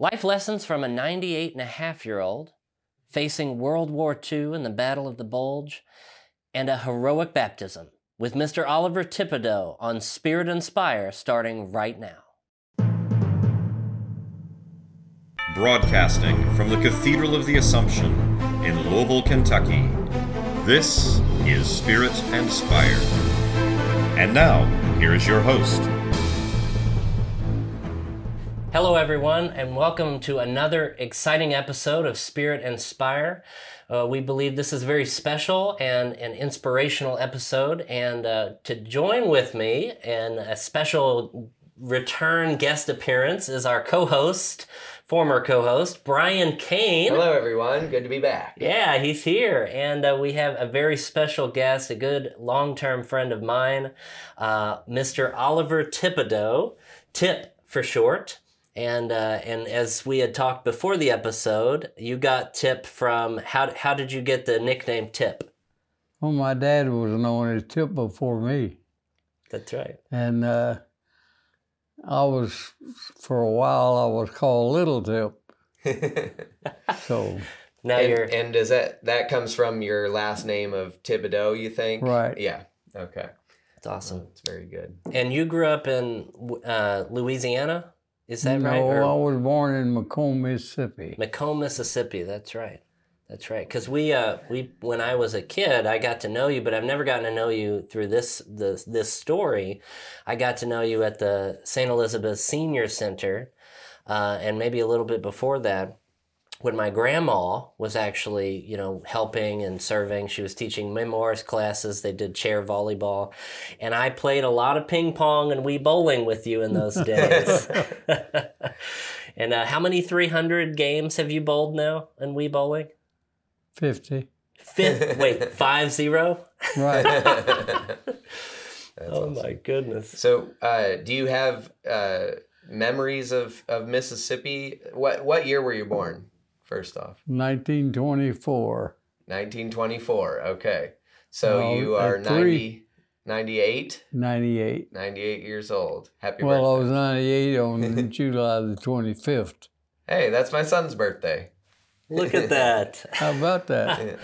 Life lessons from a 98-and-a-half-year-old facing World War II and the Battle of the Bulge, and a heroic baptism with Mr. Oliver Thibodeaux on Spirit and Spire, starting right now. Broadcasting from the Cathedral of the Assumption in Louisville, Kentucky, this is Spirit and Spire. And now, here is your host. Hello, everyone, and welcome to another exciting episode of Spirit and Spire. We believe this is very special and an inspirational episode. And to join with me in a special return guest appearance is our co-host, former co-host, Brian Kane. Hello, everyone. Good to be back. Yeah, he's here. And we have a very special guest, a good long-term friend of mine, Mr. Oliver Thibodeaux, Tip for short. And as we had talked before the episode, you got Tip from, how did you get the nickname Tip? Well, my dad was known as Tip before me. That's right. And for a while I was called Little Tip. So now and does that comes from your last name of Thibodeaux, you think? Right. Yeah. Okay. That's awesome. Well, it's very good. And you grew up in Louisiana? Is that right? No, I was born in McComb, Mississippi. McComb, Mississippi. That's right. That's right. Because we when I was a kid, I got to know you, but I've never gotten to know you through this story. I got to know you at the St. Elizabeth Senior Center, and maybe a little bit before that, when my grandma was actually, helping and serving. She was teaching memoirs classes. They did chair volleyball. And I played a lot of ping pong and Wii bowling with you in those days. And how many 300 games have you bowled now in Wii bowling? 50. 50? Right. Oh, awesome. My goodness. So do you have memories of Mississippi? What year were you born? First off, 1924. 1924. Okay, so you are 98 years old. Happy birthday! Well, I was 98 on July the 25th. Hey, that's my son's birthday. Look at that! How about that?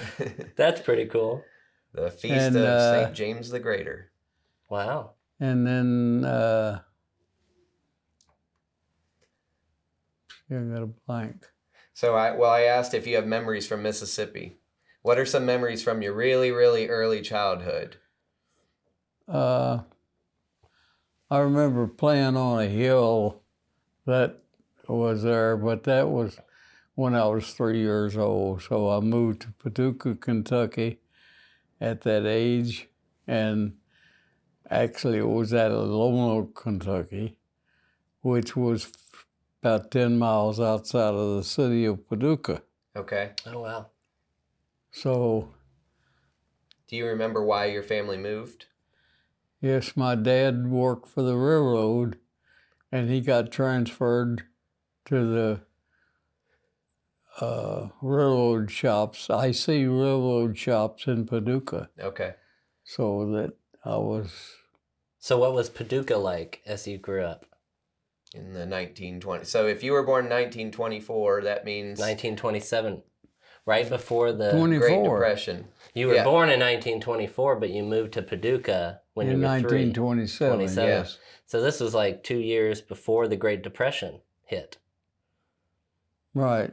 That's pretty cool. The feast of St. James the Greater. Wow! And then I got a blank. So I asked if you have memories from Mississippi. What are some memories from your really, really early childhood? I remember playing on a hill that was there, but that was when I was 3 years old. So I moved to Paducah, Kentucky at that age. And actually it was at Lone Oak, Kentucky, which was about 10 miles outside of the city of Paducah. Okay. Oh, wow. So. Do you remember why your family moved? Yes, my dad worked for the railroad, and he got transferred to the railroad shops, IC railroad shops in Paducah. Okay. So that I was. So what was Paducah like as you grew up? In the 1920s. So if you were born in 1924, that means 1927, right before the Great Depression. You were born in 1924, but you moved to Paducah when you were 1927. 27. Yes. So this was like 2 years before the Great Depression hit. Right.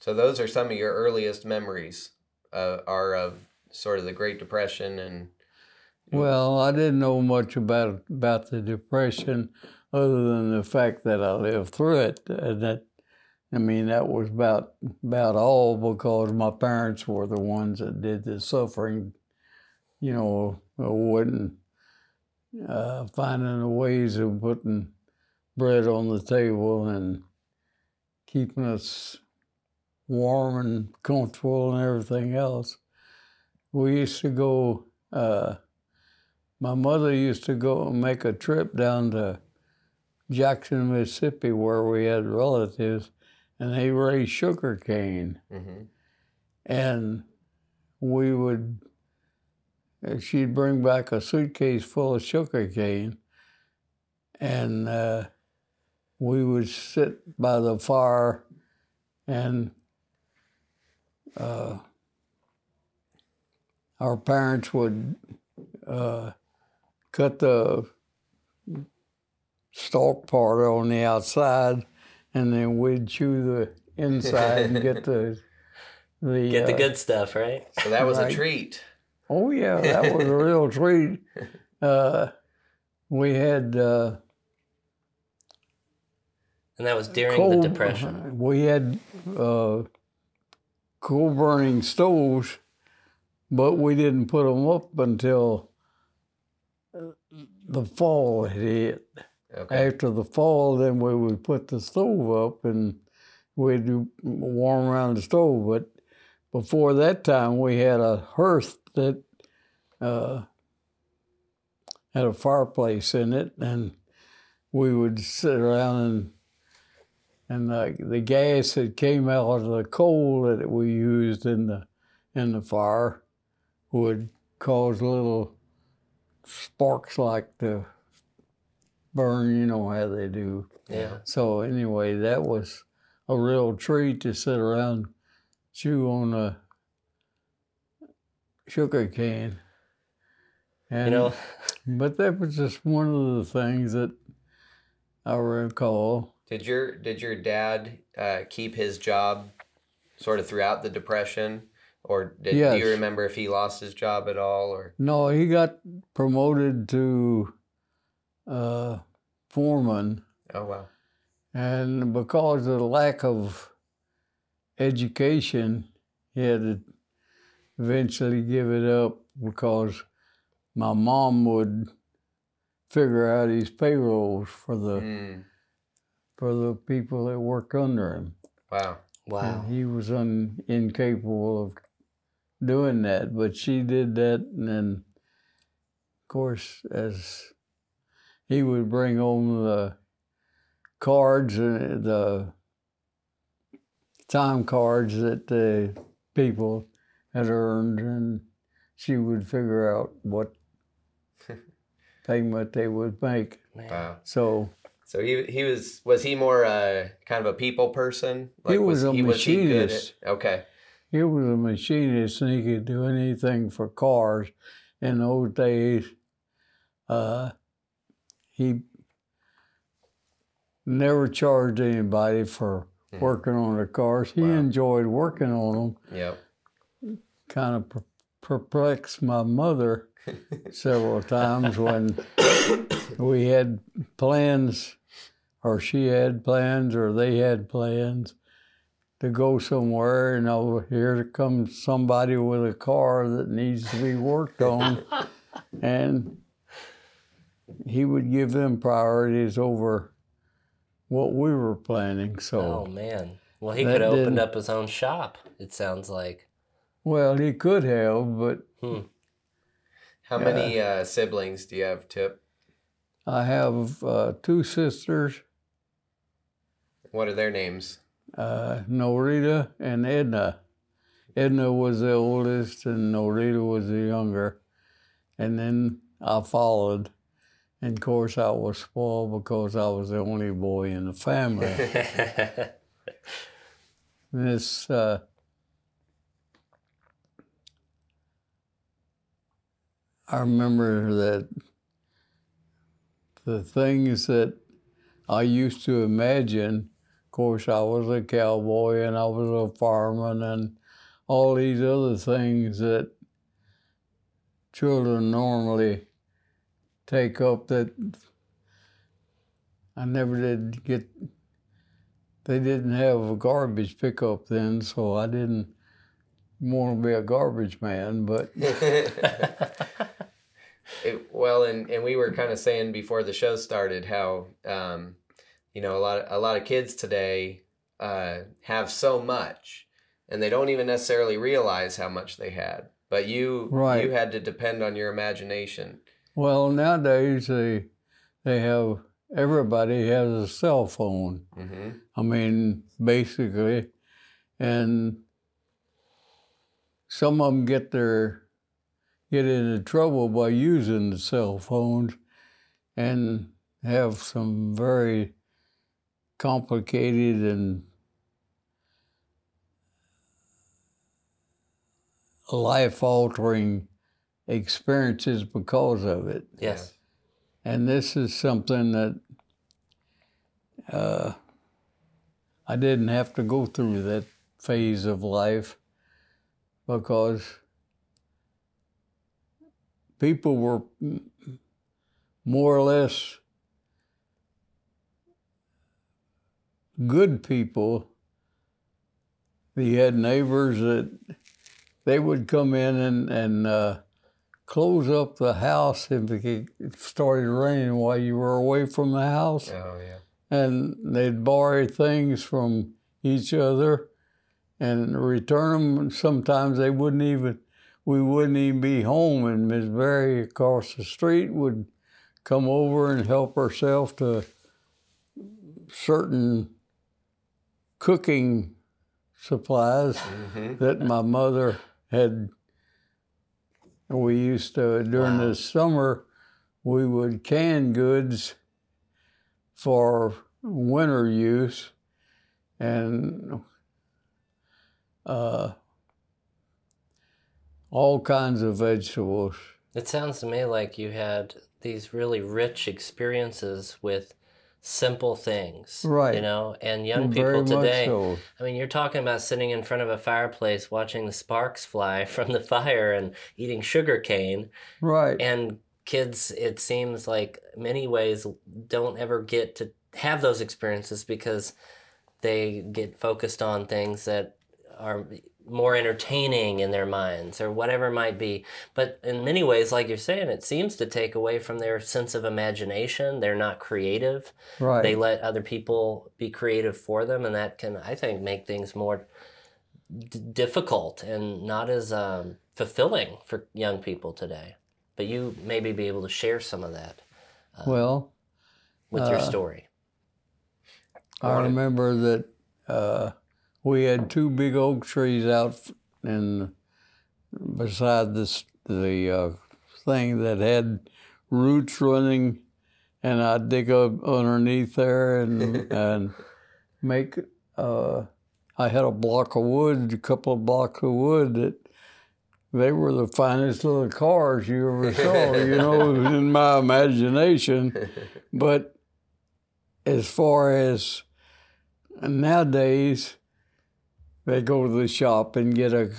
So those are some of your earliest memories. Are of sort of the Great Depression and. Well, I didn't know much about the Depression. Other than the fact that I lived through it, and that was about all, because my parents were the ones that did the suffering, wouldn't finding the ways of putting bread on the table and keeping us warm and comfortable and everything else. We used to go. My mother used to go and make a trip down to Jackson, Mississippi, where we had relatives, and they raised sugar cane. Mm-hmm. And she'd bring back a suitcase full of sugar cane, and we would sit by the fire and our parents would cut the stalk part on the outside, and then we'd chew the inside and get the good stuff, right? So that was a treat. Oh yeah, that was a real treat. We had and that was during the Depression. We had coal burning stoves, but we didn't put them up until the fall had hit. Okay. After the fall, then we would put the stove up and we'd warm around the stove. But before that time, we had a hearth that had a fireplace in it, and we would sit around and the gas that came out of the coal that we used in the fire would cause little sparks like to burn, you know how they do. Yeah. So anyway, that was a real treat to sit around, chew on a sugar cane. And, you know. But that was just one of the things that I recall. Did your dad keep his job sort of throughout the Depression? Or yes. Do you remember if he lost his job at all? Or no, he got promoted to foreman. Oh, wow. And because of the lack of education, he had to eventually give it up because my mom would figure out his payrolls for the people that worked under him. Wow. Wow. And he was incapable of doing that, but she did that, and then, of course, as he would bring home the cards, the time cards that the people had earned, and she would figure out what payment they would make. Wow. So he was more kind of a people person? Like, he was a machinist. Okay. He was a machinist, and he could do anything for cars. In those days, he never charged anybody for working on the cars. He enjoyed working on them. Yep. Kind of perplexed my mother several times when we had plans, or she had plans, or they had plans to go somewhere, and over here comes somebody with a car that needs to be worked on, and he would give them priorities over what we were planning. So, oh man, well, he could have opened up his own shop, it sounds like. Well, he could have, but... How many siblings do you have, Tip? I have two sisters. What are their names? Norita and Edna. Edna was the oldest, and Norita was the younger. And then I followed. And, of course, I was spoiled because I was the only boy in the family. This... I remember that the things that I used to imagine, of course, I was a cowboy and I was a fireman and all these other things that children normally take up, that I never did get. They didn't have a garbage pickup then, so I didn't want to be a garbage man, but... Well, and we were kind of saying before the show started how, you know, a lot of kids today have so much, and they don't even necessarily realize how much they had. But you had to depend on your imagination. Well, nowadays they have, everybody has a cell phone. Mm-hmm. I mean, basically, and some of them get into trouble by using the cell phones and have some very complicated and life-altering experiences because of it. Yes. And this is something that I didn't have to go through that phase of life because people were more or less good people. You had neighbors that they would come in and close up the house if it started raining while you were away from the house. Oh, yeah. And they'd borrow things from each other and return them. Sometimes they wouldn't even, we wouldn't even be home, and Miss Berry across the street would come over and help herself to certain cooking supplies that my mother had. We used to, during the summer, we would can goods for winter use, and all kinds of vegetables. It sounds to me like you had these really rich experiences with simple things, right? You know, and young people today. So. I mean, you're talking about sitting in front of a fireplace, watching the sparks fly from the fire, and eating sugar cane, right? And kids, it seems like many ways don't ever get to have those experiences because they get focused on things that are more entertaining in their minds or whatever it might be. But in many ways, like you're saying, it seems to take away from their sense of imagination. They're not creative. Right. They let other people be creative for them, and that can, I think, make things more difficult and not as fulfilling for young people today. But you maybe be able to share some of that with your story. I remember that we had two big oak trees out and beside the thing that had roots running, and I'd dig up underneath there and make. I had a block of wood, a couple of blocks of wood that they were the finest little cars you ever saw, you know, in my imagination. But as far as nowadays, they go to the shop and get a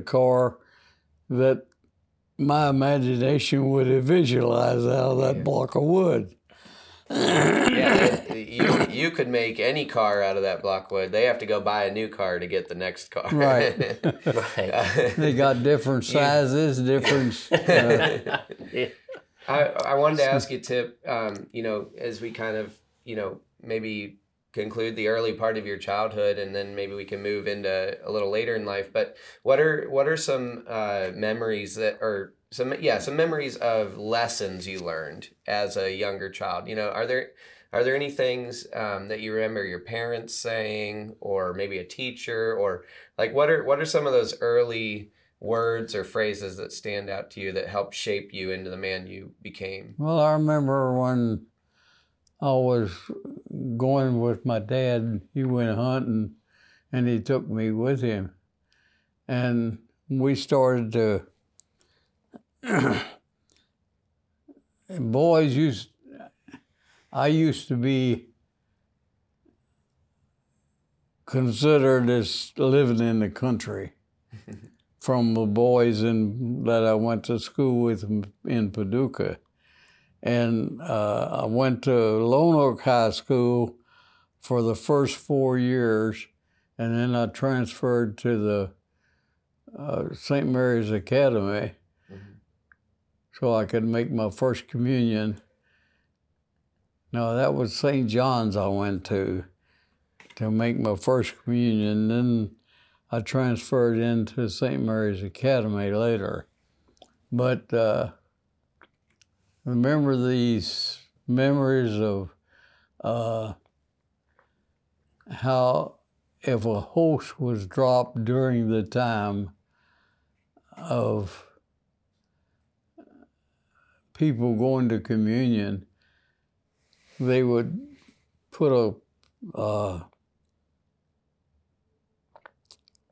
car that my imagination would have visualized out of that block of wood. You could make any car out of that block of wood. They have to go buy a new car to get the next car. Right. They got different sizes, different... I wanted to ask you, Tip, as we kind of, maybe conclude the early part of your childhood, and then maybe we can move into a little later in life, but what are some memories that are... Some memories of lessons you learned as a younger child. Are there any things that you remember your parents saying, or maybe a teacher, or like what are some of those early words or phrases that stand out to you that helped shape you into the man you became? Well, I remember when I was going with my dad, he went hunting, and he took me with him, and we started to... And I used to be considered as living in the country from the boys that I went to school with in Paducah. And I went to Lone Oak High School for the first 4 years, and then I transferred to the St. Mary's Academy, so I could make my first communion. No, that was St. John's I went to make my first communion. Then I transferred into St. Mary's Academy later. But remember these memories of how if a host was dropped during the time of people going to communion, they would put a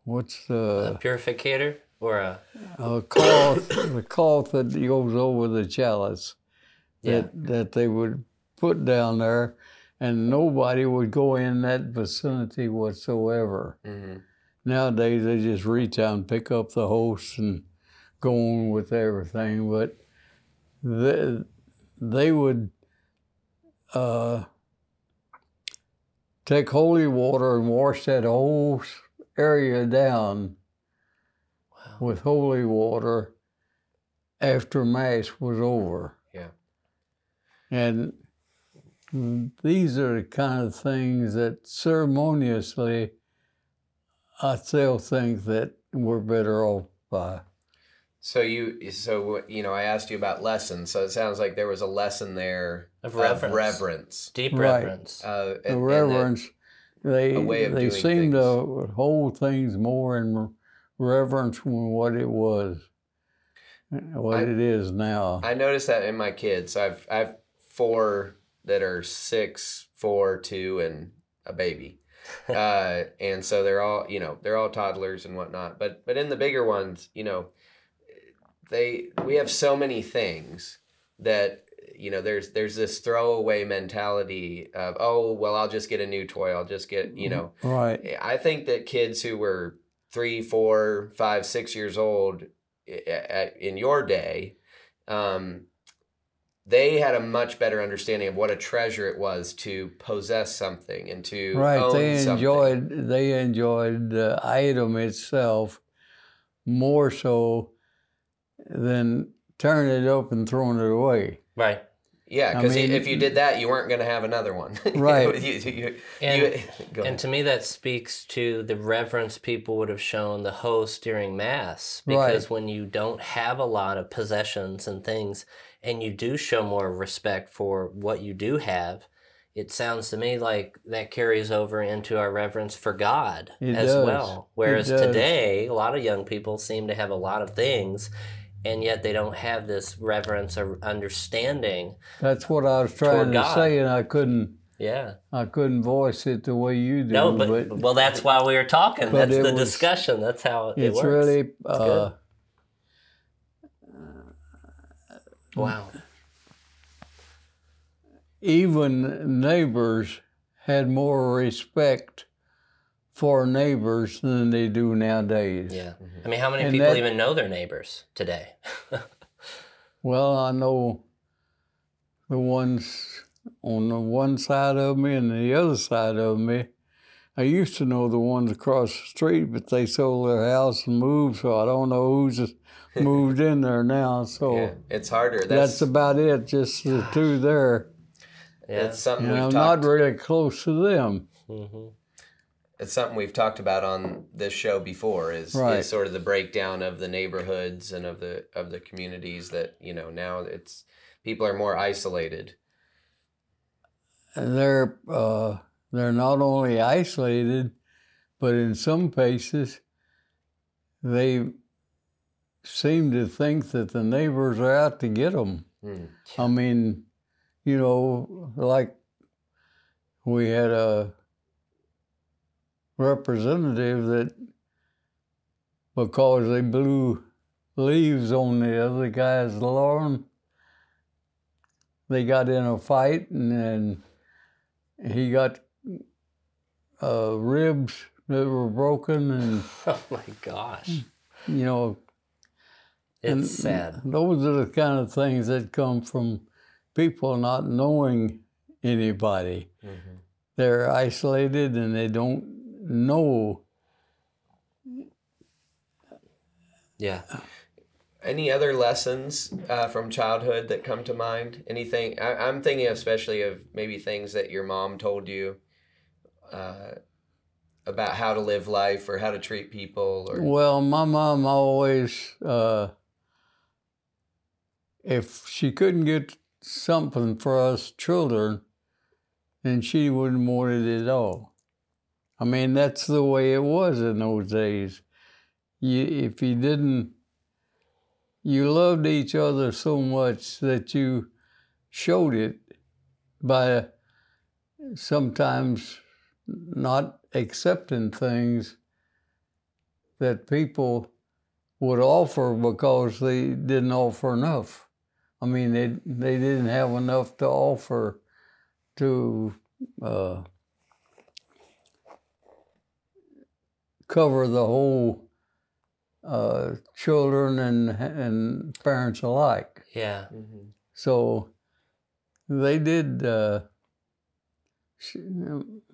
what's the... A purificator or a... A cloth, the cloth that goes over the chalice that they would put down there, and nobody would go in that vicinity whatsoever. Mm-hmm. Nowadays, they just reach out and pick up the host and go on with everything, but they would take holy water and wash that whole area down with holy water after Mass was over. Yeah. And these are the kind of things that ceremoniously I still think that we're better off by. So I asked you about lessons. So it sounds like there was a lesson there of reverence. Deep reverence. Right. Reverence. They seem to hold things more in reverence than what it was, it is now. I noticed that in my kids. I've four that are 6, 4, 2, and a baby. And so they're all, they're all toddlers and whatnot. But in the bigger ones, we have so many things that, there's this throwaway mentality of, oh, well, I'll just get a new toy. I'll just get, Right. I think that kids who were 3, 4, 5, 6 years old in your day, they had a much better understanding of what a treasure it was to possess something and to own something. They enjoyed the item itself more so than turning it up and throwing it away. Right. Yeah, because if you did that, you weren't going to have another one. Right. And to me, that speaks to the reverence people would have shown the host during Mass. Because when you don't have a lot of possessions and things, and you do show more respect for what you do have, it sounds to me like that carries over into our reverence for God well. Whereas today, a lot of young people seem to have a lot of things, and yet they don't have this reverence or understanding. That's what I was trying to say, and I couldn't. Yeah, I couldn't voice it the way you do. No, but well, that's why we were talking. That's the discussion. That's how it works. Really, it's good. Wow. Even neighbors had more respect for neighbors than they do nowadays. Yeah. Mm-hmm. How many people even know their neighbors today? Well, I know the ones on the one side of me and the other side of me. I used to know the ones across the street, but they sold their house and moved, so I don't know who's moved in there now. So yeah, it's harder. That's about it, just the two there. Yeah. It's something we've not really close to them. Mm-hmm. It's something we've talked about on this show before is sort of the breakdown of the neighborhoods and of the communities that, now it's people are more isolated. And they're not only isolated, but in some cases they seem to think that the neighbors are out to get them. Mm. Like we had a representative that because they blew leaves on the other guy's lawn, they got in a fight and he got ribs that were broken. And oh my gosh. It's sad. Those are the kind of things that come from people not knowing anybody. Mm-hmm. They're isolated and they don't know. Yeah. Any other lessons from childhood that come to mind? Anything? I'm thinking especially of maybe things that your mom told you about how to live life or how to treat people. Or... Well, my mom always, if she couldn't get something for us children, then she wouldn't want it at all. That's the way it was in those days. You loved each other so much that you showed it by sometimes not accepting things that people would offer because they didn't offer enough. I mean, they didn't have enough to offer to cover the whole children and parents alike. Yeah. Mm-hmm. So they did.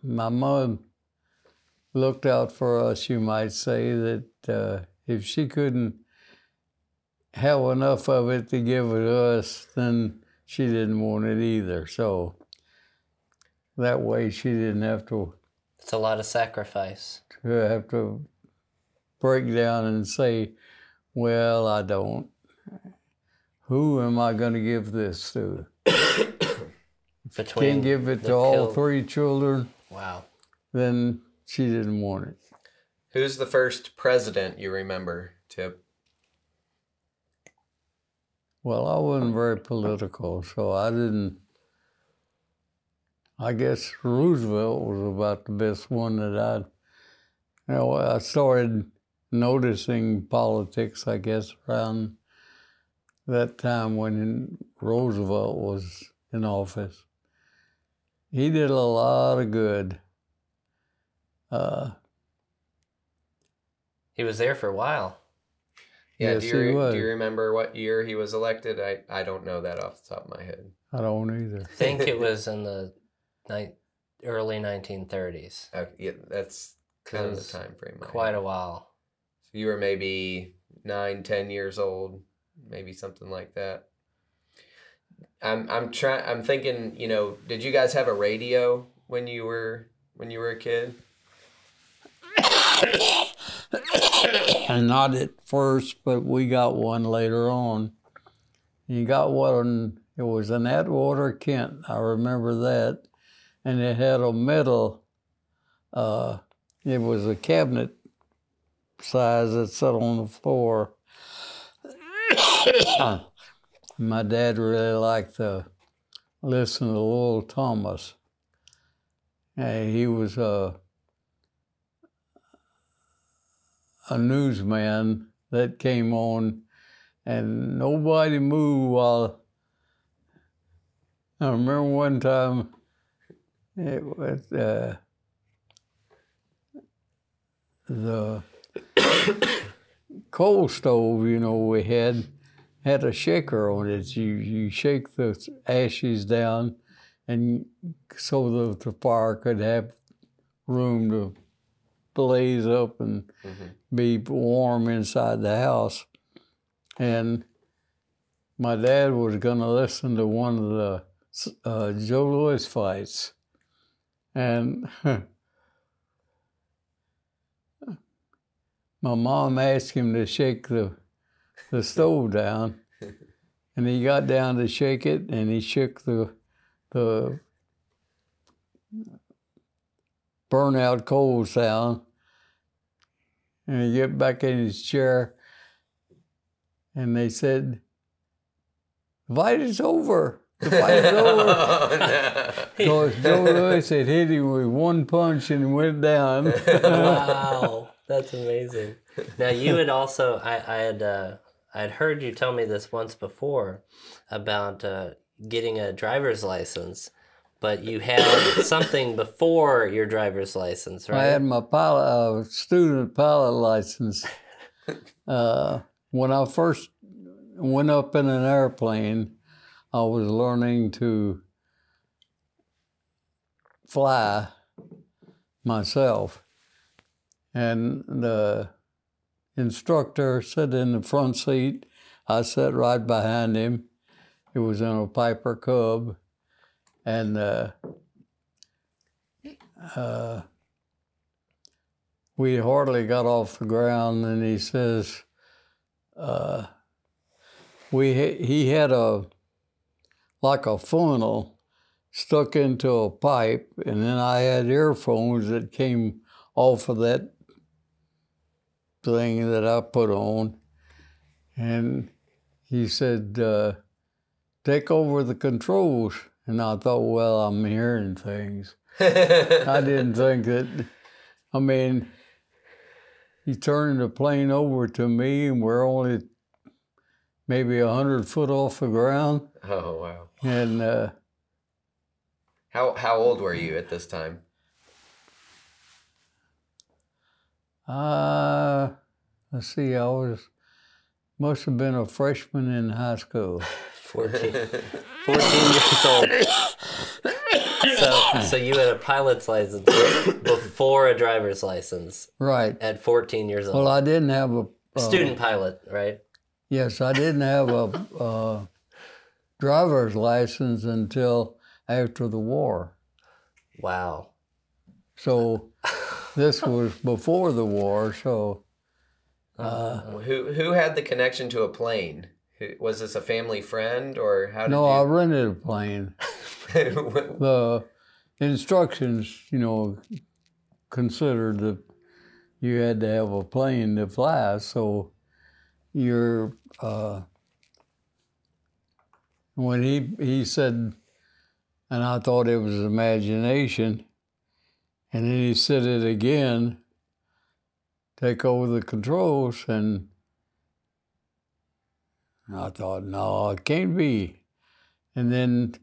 My mom looked out for us, you might say, that if she couldn't have enough of it to give it to us, then she didn't want it either. So that way she didn't have to... It's a lot of sacrifice. To have to break down and say, well, I don't. Who am I going to give this to? Can't give it to all three children. Wow. Then she didn't want it. Who's the first president you remember, Tip? Well, I wasn't very political, so I didn't. I guess Roosevelt was about the best one that I... You know, I started noticing politics, I guess, around that time when Roosevelt was in office. He did a lot of good. He was there for a while. Yeah, yes, he was. Do you remember what year he was elected? I don't know that off the top of my head. I don't either. I think it was in the early 1930s. Yeah, that's kind of the time frame. Quite a while. So you were maybe 9, 10 years old, maybe something like that. I'm thinking, you know, did you guys have a radio when you were a kid? And not at first, but we got one later on. You got one, it was an Atwater Kent, I remember that. And it had a metal, it was a cabinet size that sat on the floor. My dad really liked to listen to Lowell Thomas. And he was a newsman that came on, and nobody moved while... I remember one time, it was the coal stove, you know, we had a shaker on it. You shake the ashes down, and so that the fire could have room to blaze up and be warm inside the house. And my dad was going to listen to one of the Joe Louis fights. And my mom asked him to shake the stove down, and he got down to shake it, and he shook the burnout coal down, and he get back in his chair, and they said, "The fight is over. The fight is over." Because Joe Louis had hit him with one punch and went down. Wow, that's amazing. Now you had also I had heard you tell me this once before about getting a driver's license, but you had something before your driver's license, right? I had my student pilot license. When I first went up in an airplane, I was learning to fly myself, and the instructor sat in the front seat. I sat right behind him. It was in a Piper Cub. And we hardly got off the ground. And he says, he had like a funnel stuck into a pipe. And then I had earphones that came off of that thing that I put on, and he said, "Take over the controls." And I thought, well, I'm hearing things. I didn't think that. I mean, he turned the plane over to me, and we're only maybe 100 foot off the ground. Oh, wow. And how old were you at this time? Let's see, must have been a freshman in high school. 14 years old. So you had a pilot's license before a driver's license. Right. At 14 years old. Well, I didn't have a... student pilot, right? Yes, I didn't have a driver's license until after the war. Wow. So this was before the war, so... Who had the connection to a plane? Was this a family friend, or how did you... No, I rented a plane. The instructions, considered that you had to have a plane to fly, so you're... when he said, and I thought it was imagination, and then he said it again, take over the controls, and I thought, no, it can't be. And then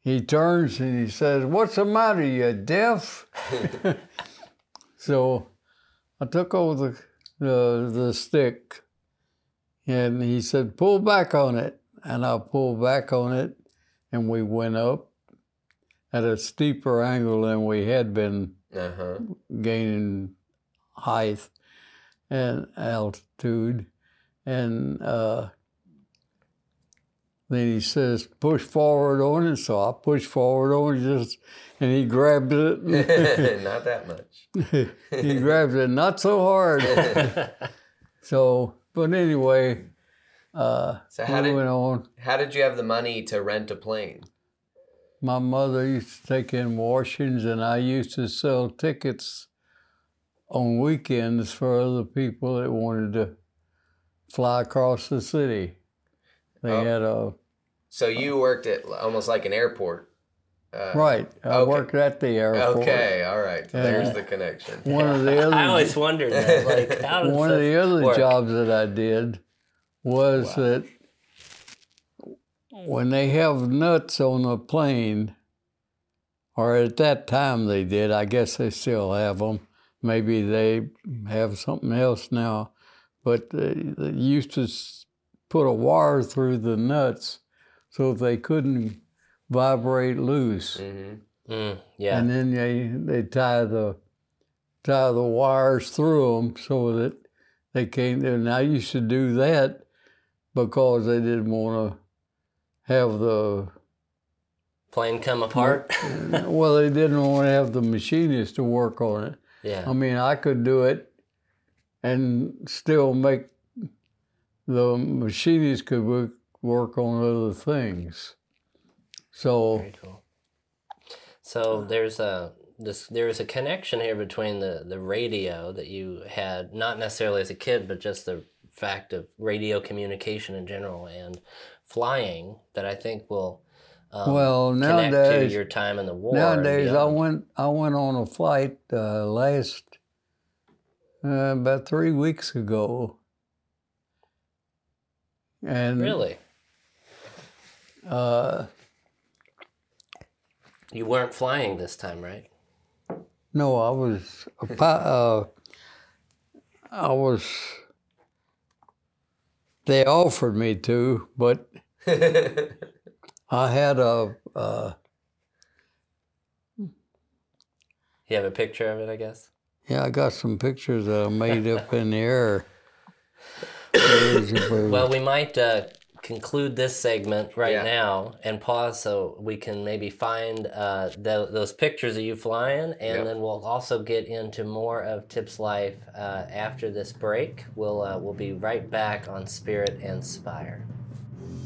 he turns and he says, what's the matter, you deaf? So I took over the stick, and he said, pull back on it. And I pulled back on it, and we went up at a steeper angle than we had been gaining height and altitude. And then he says, push forward on it. So I pushed forward on it, and he grabbed it. Not that much. He grabbed it, not so hard. But anyway, went on. How did you have the money to rent a plane? My mother used to take in washings, and I used to sell tickets on weekends for other people that wanted to fly across the city. They had a... So you worked at almost like an airport. Right. I worked at the airport. Okay, all right. There's the connection. One of the other... I always wondered that. Like, how does one of the other jobs that I did was that when they have nuts on a plane, or at that time they did, I guess they still have them. Maybe they have something else now. But they used to put a wire through the nuts so they couldn't vibrate loose. Mm-hmm. Yeah. And then they tie the wires through them so that they came there. And I used to do that because they didn't want to have the... plane come apart? Well, they didn't want to have the machinist to work on it. Yeah. I mean, I could do it and still make the machinists could work on other things. So very cool. So there's a connection here between the radio that you had, not necessarily as a kid, but just the fact of radio communication in general and flying that I think will connect nowadays, to your time in the war. Nowadays, I went on a flight about 3 weeks ago. And really? You weren't flying this time, right? No, I was they offered me to, but I had you have a picture of it, I guess? Yeah, I got some pictures that I made up in the air. Well, we might conclude this segment now and pause so we can maybe find those pictures of you flying, and then we'll also get into more of Tip's life after this break. We'll be right back on Spirit and Spire.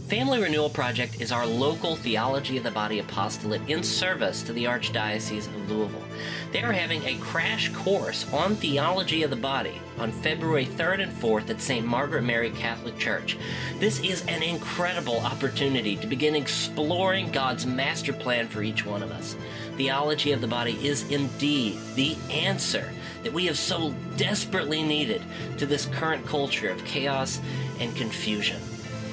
Family Renewal Project is our local Theology of the Body apostolate in service to the Archdiocese of Louisville. They are having a crash course on Theology of the Body on February 3rd and 4th at St. Margaret Mary Catholic Church. This is an incredible opportunity to begin exploring God's master plan for each one of us. theology of the body is indeed the answer that we have so desperately needed to this current culture of chaos and confusion.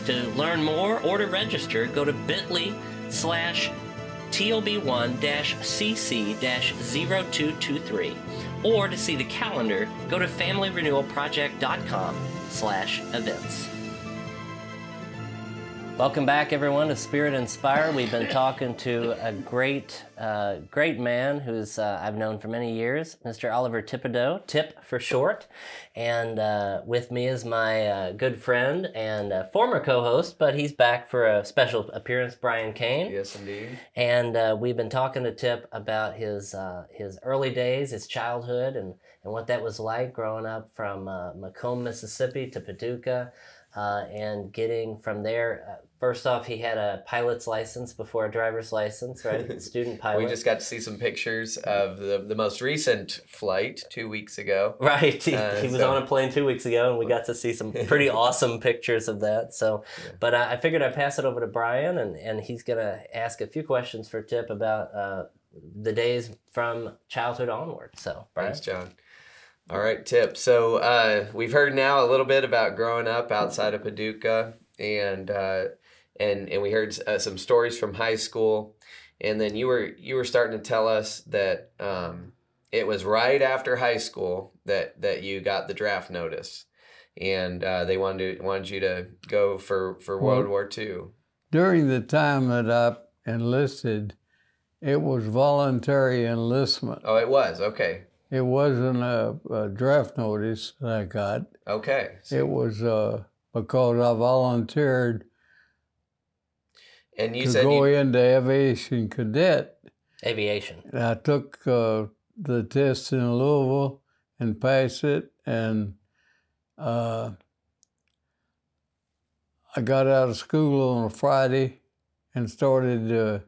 To learn more or to register, go to bit.ly/TLB1-CC-0223, or to see the calendar, go to familyrenewalproject.com/events. Welcome back, everyone, to Spirit and Spire. We've been talking to a great man who's I've known for many years, Mr. Oliver Thibodeaux, Tip for short. And with me is my good friend and former co-host, but he's back for a special appearance, Brian Kane. Yes, indeed. And we've been talking to Tip about his early days, his childhood, and what that was like growing up from McComb, Mississippi to Paducah. And getting from there, first off, he had a pilot's license before a driver's license, right? Student pilot. We just got to see some pictures of the most recent flight 2 weeks ago. Right. He was on a plane 2 weeks ago, and we got to see some pretty awesome pictures of that. So, yeah. But I figured I'd pass it over to Brian, and he's going to ask a few questions for Tip about the days from childhood onward. So, Brian. Thanks, John. All right, Tip. So we've heard now a little bit about growing up outside of Paducah, and we heard some stories from high school, and then you were starting to tell us that it was right after high school that you got the draft notice, and they wanted you to go for World War II. During the time that I enlisted, it was voluntary enlistment. Oh, it was okay. It wasn't a draft notice that I got. Okay. So it was because I volunteered and into aviation cadet. Aviation. And I took the test in Louisville and passed it, and I got out of school on a Friday and started.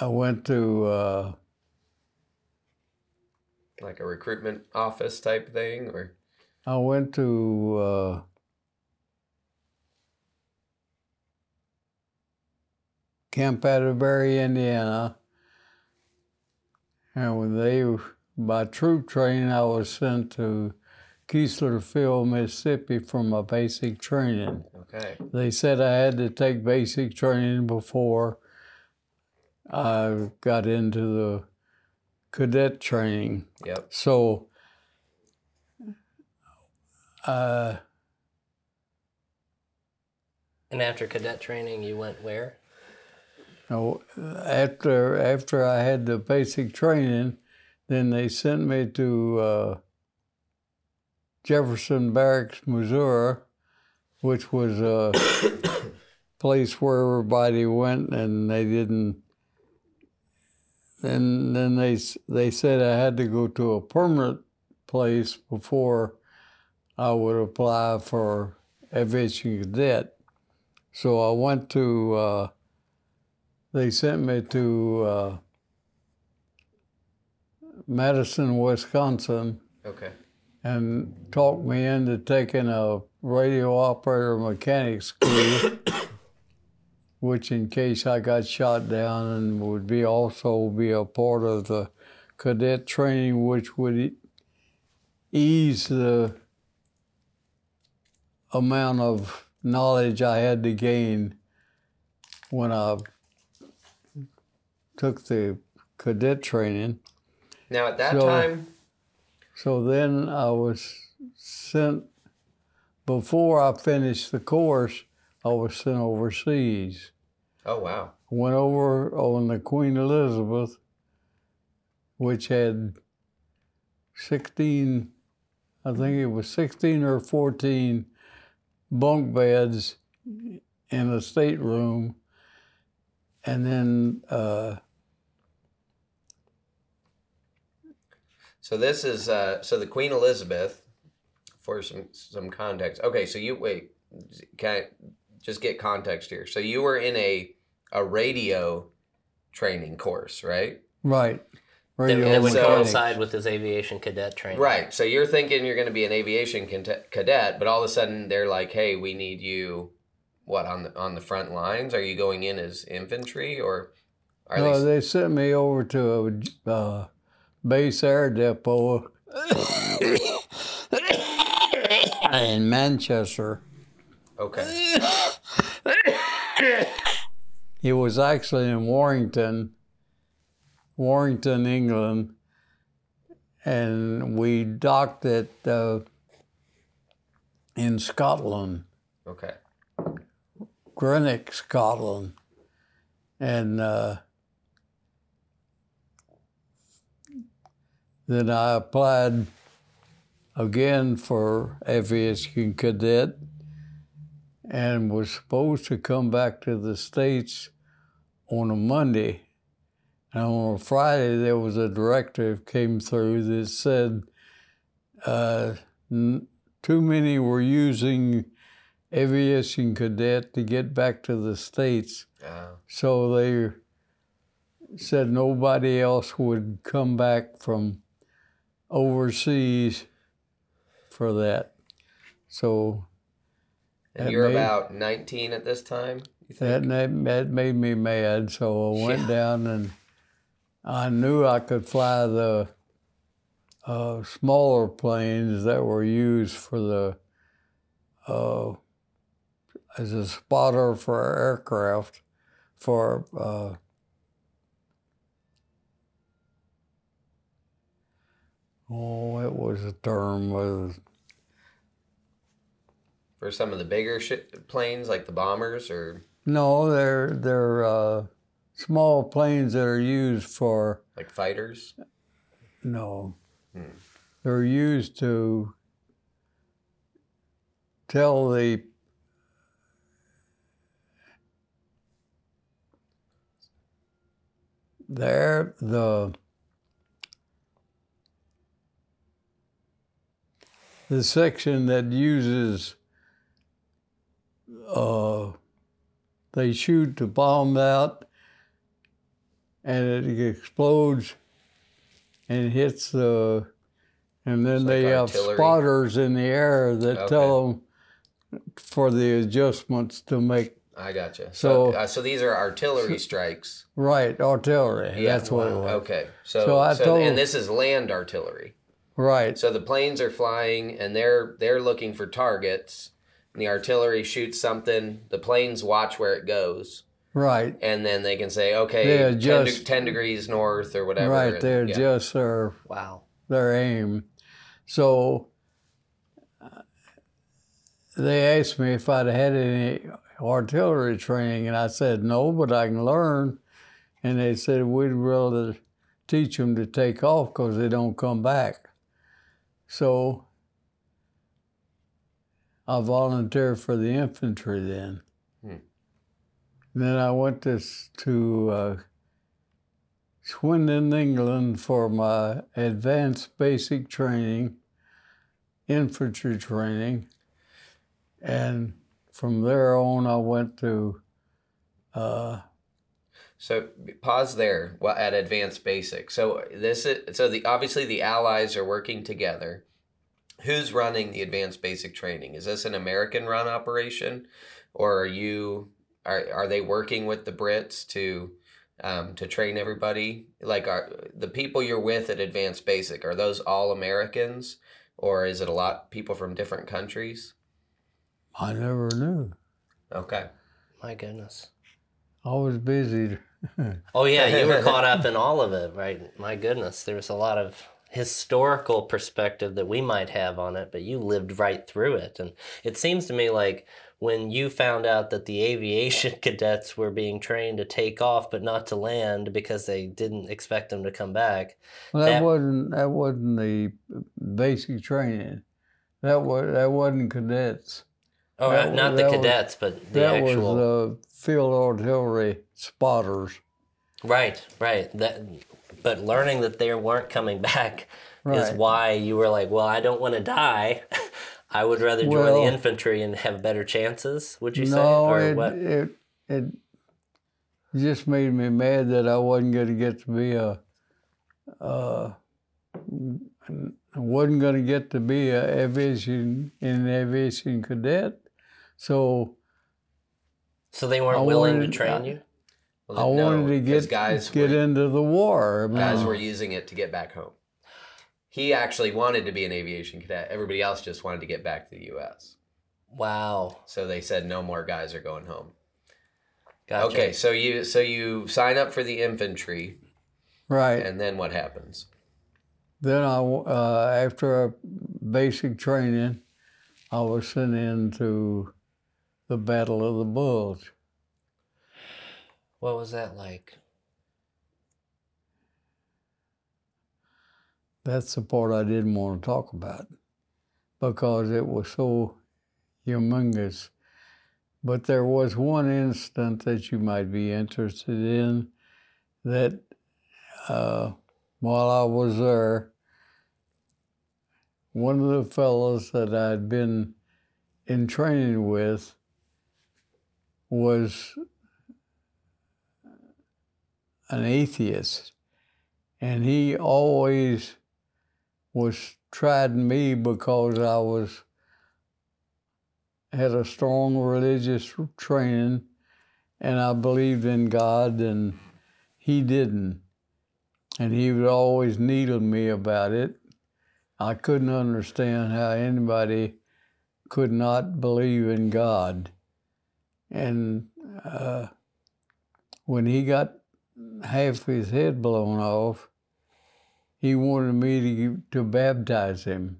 I went to. Like a recruitment office type thing, or? I went to Camp Atterbury, Indiana, and by troop train, I was sent to Keesler Field, Mississippi for my basic training. Okay. They said I had to take basic training before I got into the cadet training. Yep. So and after cadet training you went where? No, after I had the basic training, then they sent me to Jefferson Barracks, Missouri, which was a place where everybody went, and they didn't. And then they said I had to go to a permanent place before I would apply for aviation cadet. So I went to, they sent me to Madison, Wisconsin. Okay. And talked me into taking a radio operator mechanic school. Which in case I got shot down and would be also be a part of the cadet training, which would ease the amount of knowledge I had to gain when I took the cadet training. Now at that time? So then I was sent, before I finished the course, I was sent overseas. Oh, wow. Went over on the Queen Elizabeth, which had 16, I think it was 16 or 14 bunk beds in a stateroom. And then... So this is, so the Queen Elizabeth, for some context. Okay, so just get context here. So you were in a radio training course, right? Right. It would coincide with his aviation cadet training. Right. So you're thinking you're going to be an aviation cadet, but all of a sudden they're like, "Hey, we need you." What on the front lines? Are you going in as infantry or? No, they sent me over to a base air depot in Manchester. Okay. It was actually in Warrington, England, and we docked it in Scotland. Okay. Greenock, Scotland. And then I applied again for aviation cadet and was supposed to come back to the States on a Monday. And on a Friday, there was a directive came through that said too many were using aviation cadet to get back to the States. Uh-huh. So they said nobody else would come back from overseas for that. So. And you're about 19 at this time, you think? That made me mad. So I went down and I knew I could fly the smaller planes that were used for the as a spotter for aircraft, for it was a term was for some of the bigger planes like the bombers or no, they're small planes that are used for like fighters. No, they're used to tell the the section that uses they shoot the bomb out and it explodes and hits the and then like they have artillery. Spotters in the air that tell them for the adjustments to make. I gotcha. So these are artillery strikes. Right, artillery. Yeah, that's what it was. Okay. So this is land artillery. Right. So the planes are flying and they're looking for targets. And the artillery shoots something. The planes watch where it goes. Right. And then they can say, okay, 10 degrees north or whatever. Right. They adjust their aim. So they asked me if I'd had any artillery training, and I said no, but I can learn. And they said we'd rather teach them to take off because they don't come back. So I volunteered for the infantry then. Then I went to Swindon, England for my advanced basic training, infantry training. And from there on, I went to... So pause there at advanced basic. So obviously the Allies are working together. Who's running the advanced basic training? Is this an American-run operation, or are they working with the Brits to train everybody? Like, are the people you're with at advanced basic, are those all Americans, or is it a lot of people from different countries? I never knew. Okay. My goodness. I was busy. Oh, yeah, you were caught up in all of it, right? My goodness, there was a lot of historical perspective that we might have on it, but you lived right through it. And it seems to me like when you found out that the aviation cadets were being trained to take off but not to land because they didn't expect them to come back. Well, that wasn't the basic training. That wasn't cadets. Oh, not the cadets, but the actual... That was the field artillery spotters. Right. But learning that they weren't coming back is why you were like, well, I don't want to die. I would rather join the infantry and have better chances, would you say? Or what? It just made me mad that I wasn't going to get to be an aviation cadet. So they weren't willing to train you? Well, I wanted to get into the war. Man. Guys were using it to get back home. He actually wanted to be an aviation cadet. Everybody else just wanted to get back to the U.S. Wow. So they said no more guys are going home. Gotcha. Okay, so you sign up for the infantry. Right. And then what happens? Then I after a basic training, I was sent into the Battle of the Bulge. What was that like? That's the part I didn't want to talk about because it was so humongous. But there was one incident that you might be interested in that while I was there, one of the fellows that I'd been in training with was an atheist, and he always was trying me because I had a strong religious training, and I believed in God, and he didn't. And he would always needle me about it. I couldn't understand how anybody could not believe in God. And when he got half his head blown off, he wanted me to baptize him.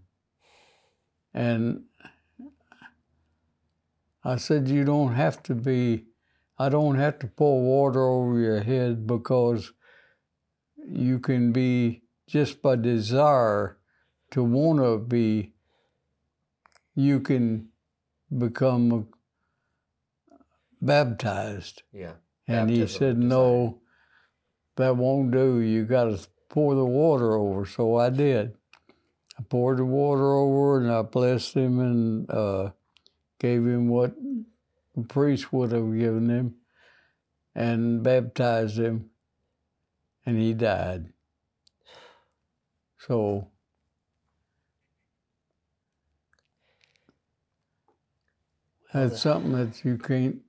And I said, I don't have to pour water over your head because you can be just by desire to want to be, you can become baptized. Yeah. And he said, no, that won't do. You got to pour the water over. So I did. I poured the water over and I blessed him and gave him what the priest would have given him and baptized him. And he died. So that's something that you can't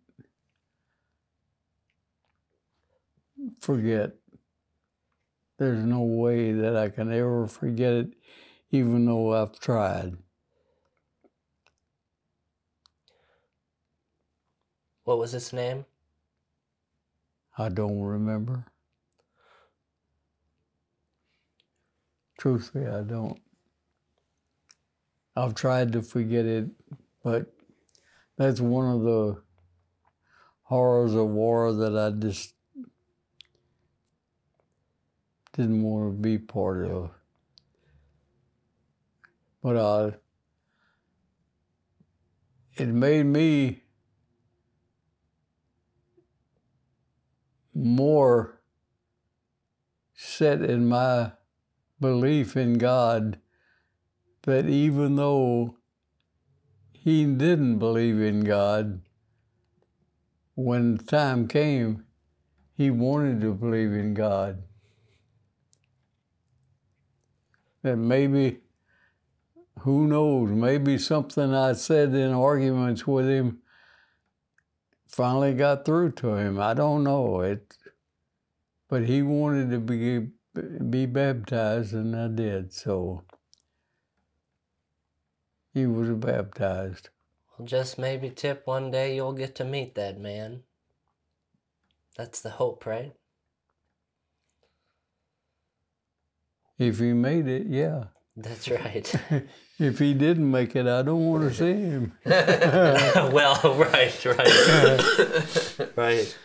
forget. There's no way that I can ever forget it, even though I've tried. What was his name? I don't remember. Truthfully, I don't. I've tried to forget it, but that's one of the horrors of war that I just didn't want to be part of. But it made me more set in my belief in God, that even though he didn't believe in God, when time came, he wanted to believe in God. That maybe, who knows, maybe something I said in arguments with him finally got through to him. I don't know it, but he wanted to be baptized, and I did, so he was baptized. Well, just maybe, Tip, one day you'll get to meet that man. That's the hope, right? If he made it, yeah. That's right. If he didn't make it, I don't want to see him. Well, right. Right.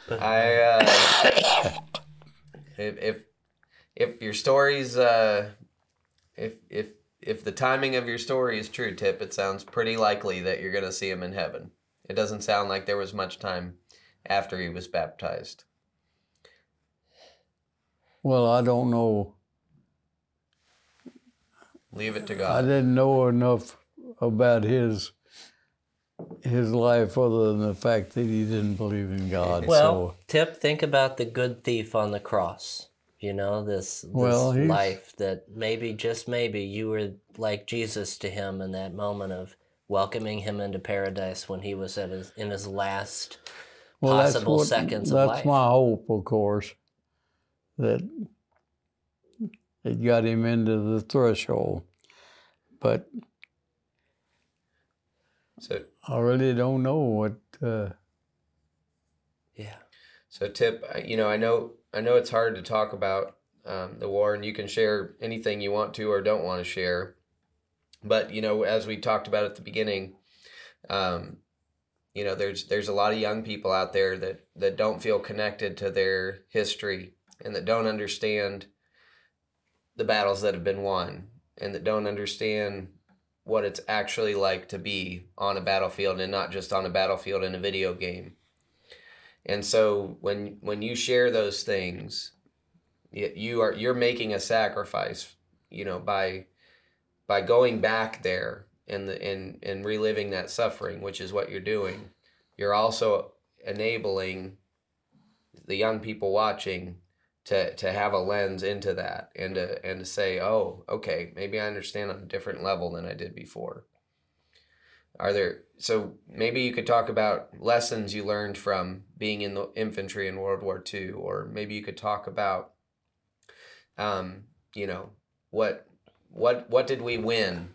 If your story's, if the timing of your story is true, Tip, it sounds pretty likely that you're going to see him in heaven. It doesn't sound like there was much time after he was baptized. Well, I don't know. Leave it to God. I didn't know enough about his life other than the fact that he didn't believe in God. Well, so. Tip, think about the good thief on the cross. You know, this life that maybe, just maybe, you were like Jesus to him in that moment of welcoming him into paradise when he was in his last possible seconds of life. That's my hope, of course, that it got him into the threshold. But so, I really don't know what. Yeah. So Tip, you know, I know it's hard to talk about the war, and you can share anything you want to or don't want to share. But you know, as we talked about at the beginning, you know, there's a lot of young people out there that don't feel connected to their history and that don't understand the battles that have been won and that don't understand what it's actually like to be on a battlefield and not just on a battlefield in a video game. And so when you share those things, you're making a sacrifice, you know, by going back there and reliving that suffering, which is what you're doing. You're also enabling the young people watching to have a lens into that and to say, oh, okay, maybe I understand on a different level than I did before. So maybe you could talk about lessons you learned from being in the infantry in World War II, or maybe you could talk about, you know, what did we win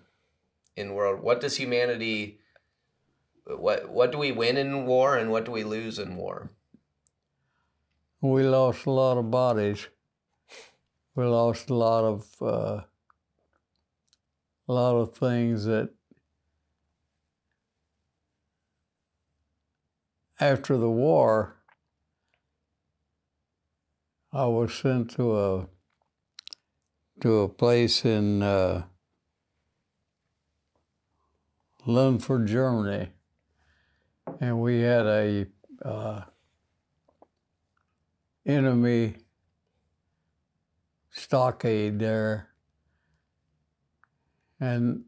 in world? What does humanity? What do we win in war, and what do we lose in war? We lost a lot of bodies. We lost a lot of things that after the war, I was sent to a place in Lunford, Germany, and we had a enemy stockade there, and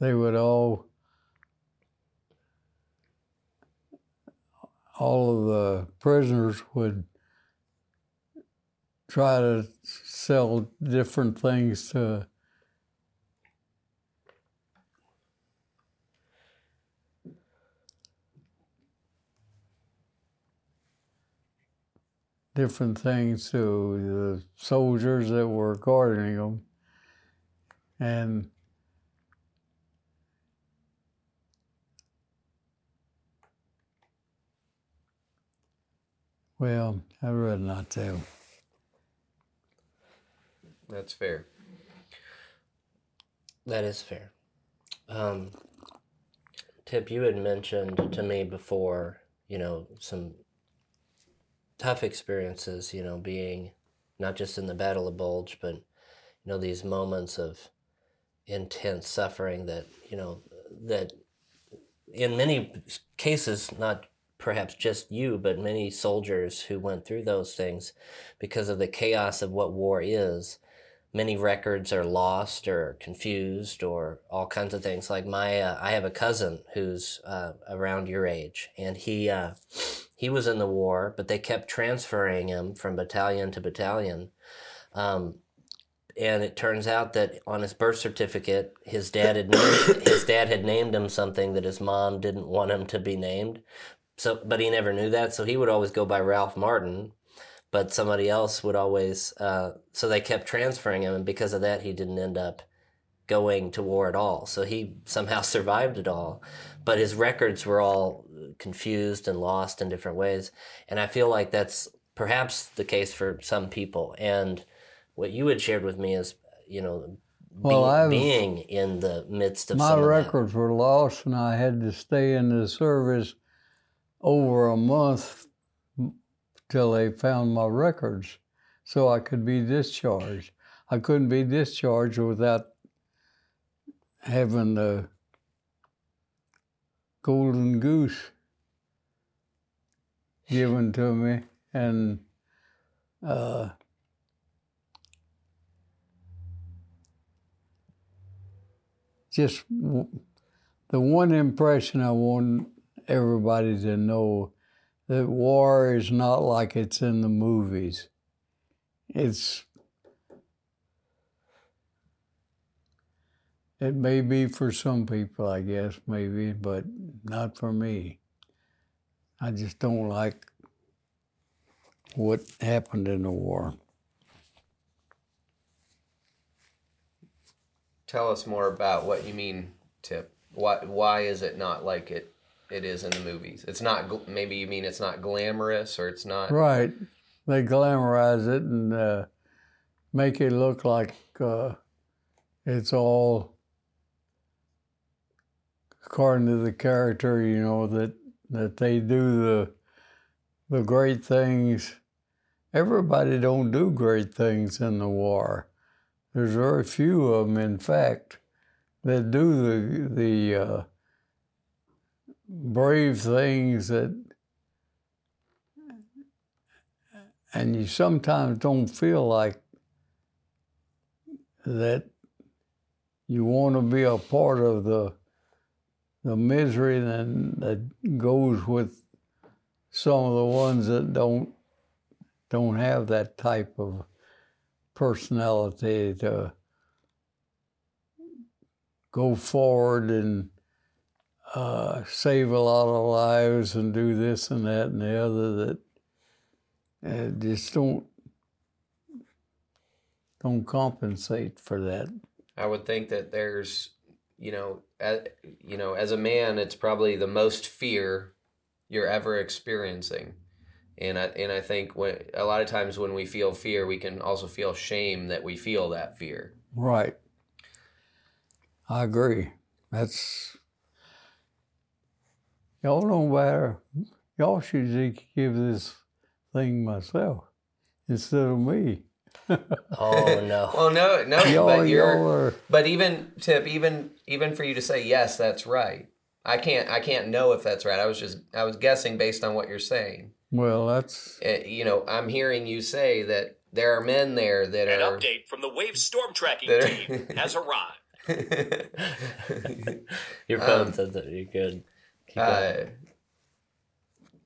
they would all of the prisoners would try to sell different things to the soldiers that were guarding them. And well, I'd rather not tell. That's fair. That is fair. Tip, you had mentioned to me before, you know, some tough experiences, you know, being not just in the Battle of Bulge, but, you know, these moments of intense suffering that, you know, that in many cases, not perhaps just you, but many soldiers who went through those things because of the chaos of what war is. Many records are lost or confused or all kinds of things. Like I have a cousin who's around your age, and he was in the war, but they kept transferring him from battalion to battalion. And it turns out that on his birth certificate, his dad had named him something that his mom didn't want him to be named. So, but he never knew that, so he would always go by Ralph Martin. But somebody else would always, so they kept transferring him, and because of that, he didn't end up going to war at all. So he somehow survived it all, but his records were all confused and lost in different ways. And I feel like that's perhaps the case for some people. And what you had shared with me is, you know, being in the midst of some of that. My records were lost, and I had to stay in the service over a month till they found my records, so I could be discharged. I couldn't be discharged without having the golden goose given to me, and just the one impression I want everybody to know, that war is not like it's in the movies. It may be for some people, I guess, maybe, but not for me. I just don't like what happened in the war. Tell us more about what you mean, Tip. Why is it not like it is in the movies? It's not, maybe you mean it's not glamorous or it's not... Right. They glamorize it and make it look like it's all according to the character, you know, that they do the great things. Everybody don't do great things in the war. There's very few of them, in fact, that do the brave things that, and you sometimes don't feel like that you want to be a part of the misery that goes with some of the ones that don't have that type of personality to go forward and save a lot of lives and do this and that and the other, that just don't compensate for that. I would think that there's, as a man, it's probably the most fear you're ever experiencing. And I think when, a lot of times when we feel fear, we can also feel shame that we feel that fear. Right. I agree. That's, y'all don't matter. Y'all should give this thing myself instead of me. Oh no! Well, no. But even Tip, even for you to say yes, that's right. I can't know if that's right. I was guessing based on what you're saying. Well, that's I'm hearing you say that there are men there that an are. An update from the Wave Storm Tracking team has arrived. Your phone says that you're good.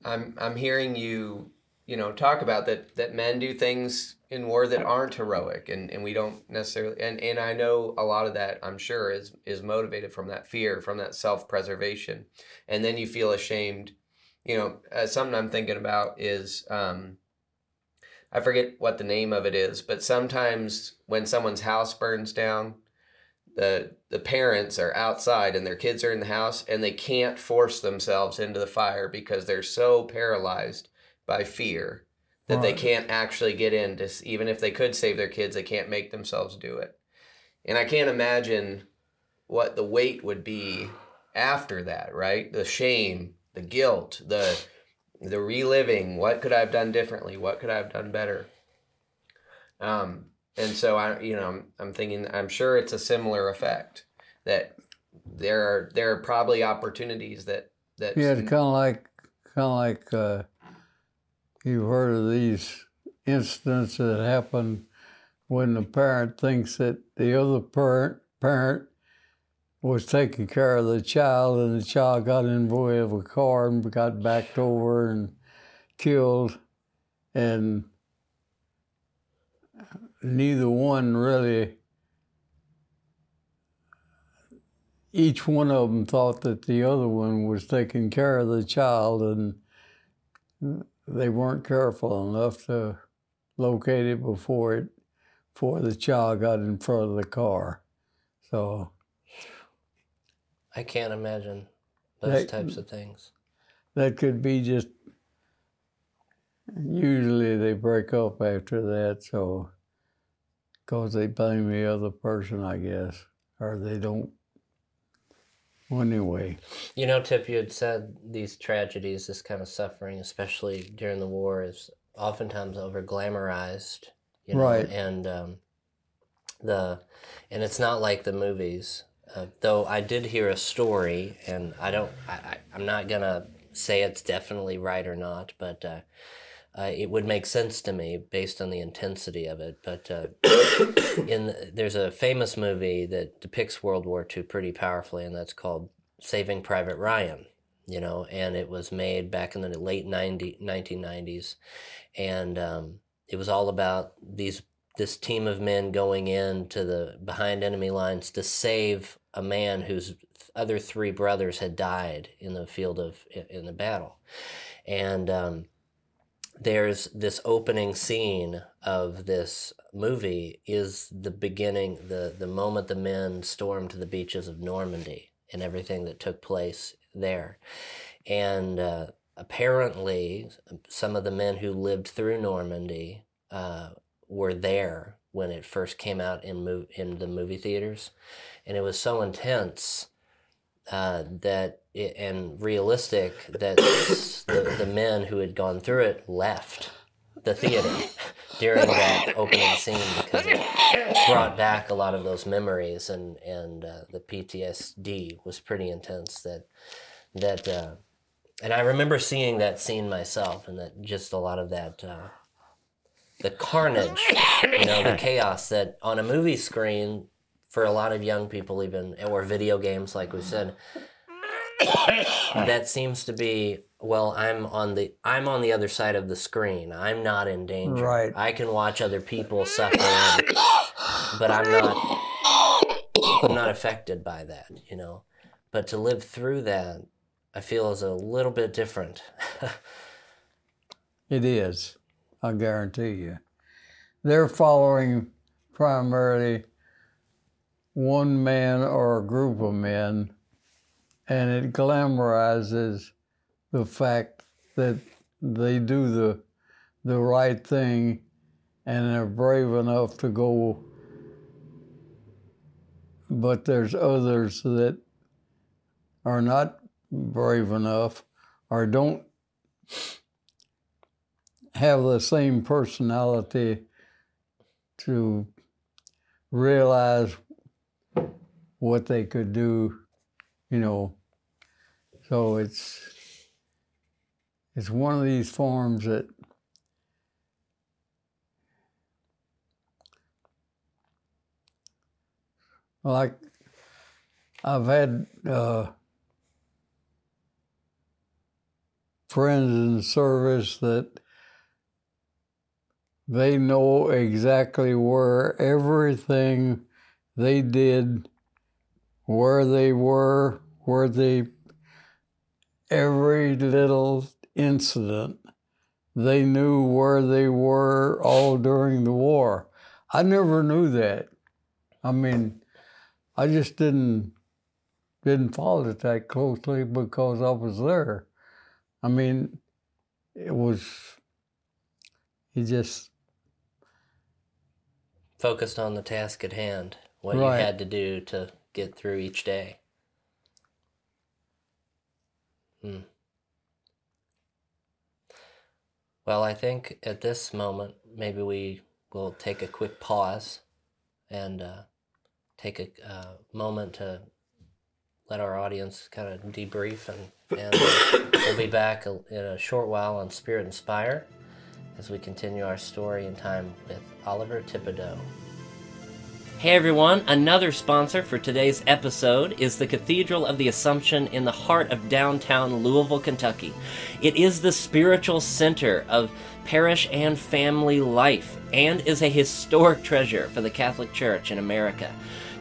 I'm hearing you. Talk about that men do things in war that aren't heroic, and we don't necessarily, and I know a lot of that, I'm sure, is motivated from that fear, from that self-preservation. And then you feel ashamed. Something I'm thinking about is, I forget what the name of it is, but sometimes when someone's house burns down, the parents are outside and their kids are in the house, and they can't force themselves into the fire because they're so paralyzed by fear that they can't actually get in. Even if they could save their kids, they can't make themselves do it. And I can't imagine what the weight would be after that, right? The shame, the guilt, the reliving. What could I have done differently? What could I have done better? And so I'm thinking, I'm sure it's a similar effect, that there are probably opportunities that. Yeah, it's kind of like. You've heard of these incidents that happen when the parent thinks that the other parent was taking care of the child, and the child got in the way of a car and got backed over and killed, and neither one really, each one of them thought that the other one was taking care of the child, and they weren't careful enough to locate it before the child got in front of the car. So I can't imagine those types of things. That could be just, usually they break up after that, so, because they blame the other person, I guess, or they don't. Well, anyway. Tip, you had said these tragedies, this kind of suffering, especially during the war, is oftentimes over-glamorized. Right. And, and it's not like the movies. Though I did hear a story, and I'm not going to say it's definitely right or not, but it would make sense to me based on the intensity of it. But there's a famous movie that depicts World War II pretty powerfully, and that's called Saving Private Ryan, and it was made back in the late 1990s. And it was all about these this team of men going in to the behind enemy lines to save a man whose other three brothers had died in the field of in the battle. And there's this opening scene of this movie is the beginning, the moment the men stormed the beaches of Normandy and everything that took place there. And apparently some of the men who lived through Normandy were there when it first came out in the movie theaters, and it was so intense that it, and realistic that the men who had gone through it left the theater during that opening scene because it brought back a lot of those memories, and the PTSD was pretty intense. And I remember seeing that scene myself, and that just a lot of that. The carnage, you know, the chaos that on a movie screen, for a lot of young people even, or video games, like we said, that seems to be, well, I'm on the other side of the screen. I'm not in danger. Right. I can watch other people suffer, but I'm not affected by that, you know. But to live through that, I feel is a little bit different. It is. I guarantee you. They're following primarily one man or a group of men, and it glamorizes the fact that they do the right thing and are brave enough to go. But there's others that are not brave enough or don't have the same personality to realize what they could do, you know. So it's one of these forms that like I've had friends in service that they know exactly where everything they did, where they were, every little incident. They knew where they were all during the war. I never knew that. I mean, I just didn't follow it that closely because I was there. I mean, it just focused on the task at hand, what right. You had to do to get through each day. Well, I think at this moment, maybe we will take a quick pause and take a moment to let our audience kind of debrief, and we'll be back in a short while on Spirit and Spire as we continue our story in time with Oliver Thibodeaux. Hey everyone, another sponsor for today's episode is the Cathedral of the Assumption in the heart of downtown Louisville, Kentucky. It is the spiritual center of parish and family life and is a historic treasure for the Catholic Church in America.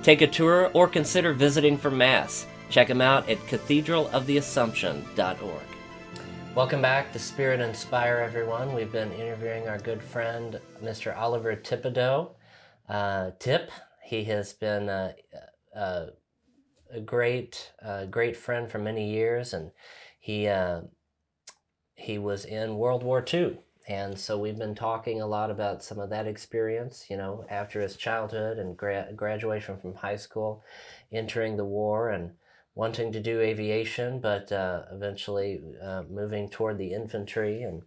Take a tour or consider visiting for Mass. Check them out at cathedraloftheassumption.org. Welcome back to Spirit and Spire, everyone. We've been interviewing our good friend, Mr. Oliver Thibodeaux. Tip, he has been a great friend for many years, and he was in World War II, and so we've been talking a lot about some of that experience, you know, after his childhood and graduation from high school, entering the war, and wanting to do aviation, but eventually moving toward the infantry and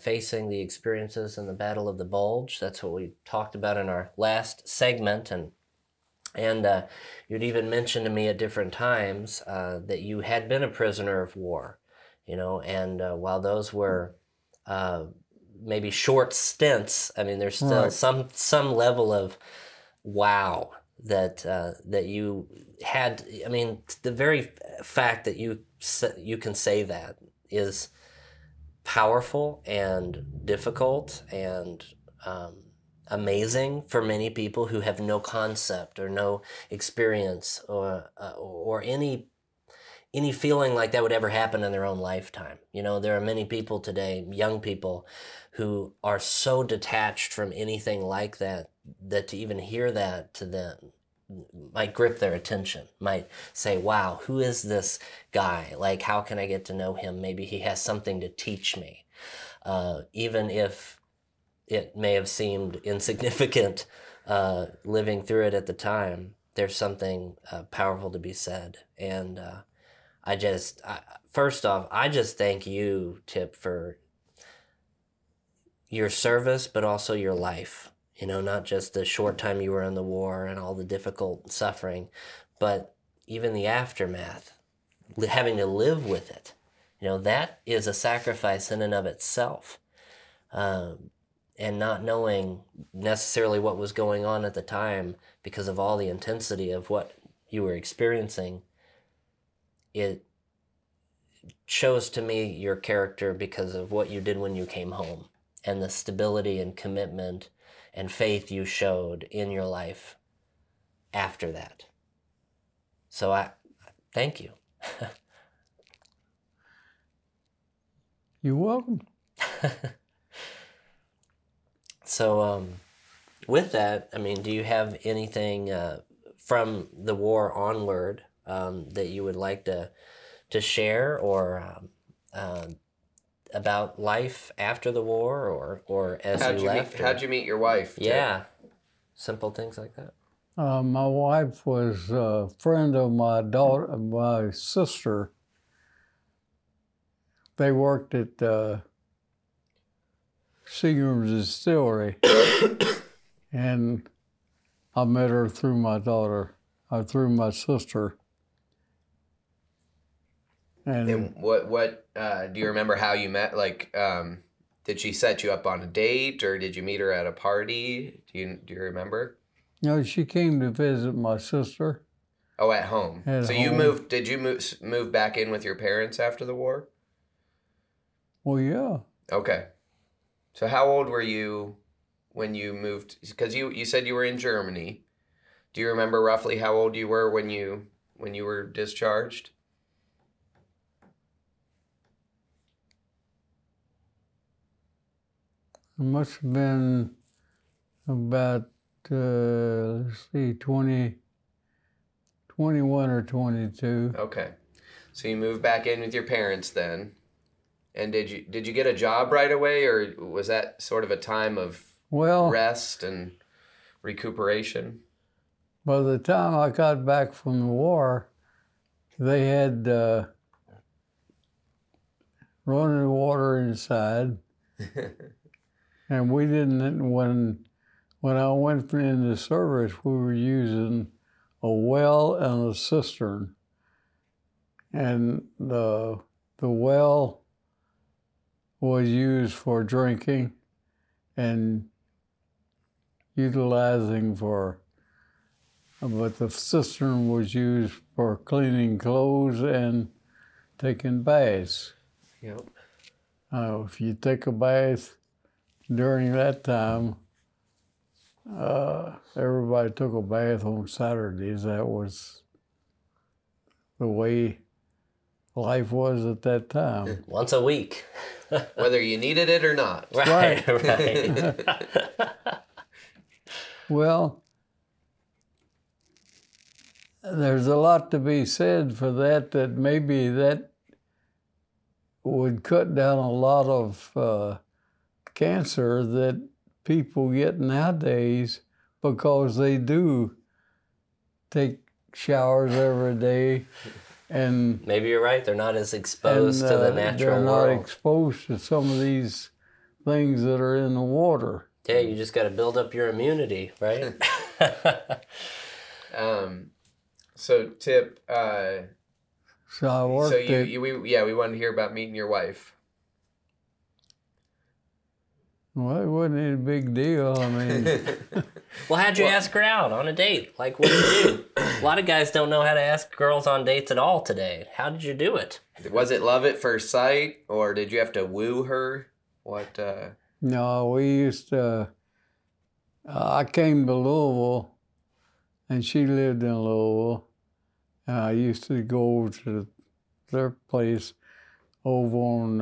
facing the experiences in the Battle of the Bulge. That's what we talked about in our last segment. And you'd even mentioned to me at different times that you had been a prisoner of war, you know, and while those were maybe short stints, I mean, there's still some level of wow that you had. I mean, the very fact that you can say that is powerful and difficult and amazing for many people who have no concept or no experience or any feeling like that would ever happen in their own lifetime. You know, there are many people today, young people, who are so detached from anything like that, that to even hear that to them might grip their attention, might say, wow, who is this guy? Like, how can I get to know him? Maybe he has something to teach me. Even if it may have seemed insignificant living through it at the time, there's something powerful to be said. And first off, I just thank you, Tip, for your service, but also your life. You know, not just the short time you were in the war and all the difficult suffering, but even the aftermath, having to live with it. You know, that is a sacrifice in and of itself. And not knowing necessarily what was going on at the time because of all the intensity of what you were experiencing, it shows to me your character because of what you did when you came home and the stability and commitment and faith you showed in your life after that. So I thank you. You're welcome. So with that, I mean, do you have anything from the war onward that you would like to share or about life after the war or as you left? How'd you meet your wife? Yeah, simple things like that. My wife was a friend of my sister. They worked at Seagram's Distillery, and I met her through my sister. And what do you remember how you met? Like, did she set you up on a date, or did you meet her at a party? Do you remember? No, she came to visit my sister. Oh, at home. You moved? Did you move back in with your parents after the war? Well, yeah. Okay. So how old were you when you moved? Because you said you were in Germany. Do you remember roughly how old you were when you were discharged? It must have been about, 21 or 22. Okay. So you moved back in with your parents then. And did you get a job right away, or was that sort of a time of rest and recuperation? By the time I got back from the war, they had running water inside. And we didn't, when I went into service, we were using a well and a cistern. And the well was used for drinking and utilizing but the cistern was used for cleaning clothes and taking baths. Yep. If you take a bath during that time, everybody took a bath on Saturdays. That was the way life was at that time. Once a week. Whether you needed it or not. Right. Well, there's a lot to be said for that maybe that would cut down a lot of cancer that people get nowadays because they do take showers every day. And maybe you're right. They're not as exposed to the natural world. They're not exposed to some of these things that are in the water. Yeah, you just got to build up your immunity, right? So, Tip. So I worked. So we wanted to hear about meeting your wife. Well, it wasn't any big deal. I mean, well, how'd you ask her out on a date? Like, what did you do? A lot of guys don't know how to ask girls on dates at all today. How did you do it? Was it love at first sight, or did you have to woo her? What? No, we used to I came to Louisville, and she lived in Louisville. I used to go over to their place over on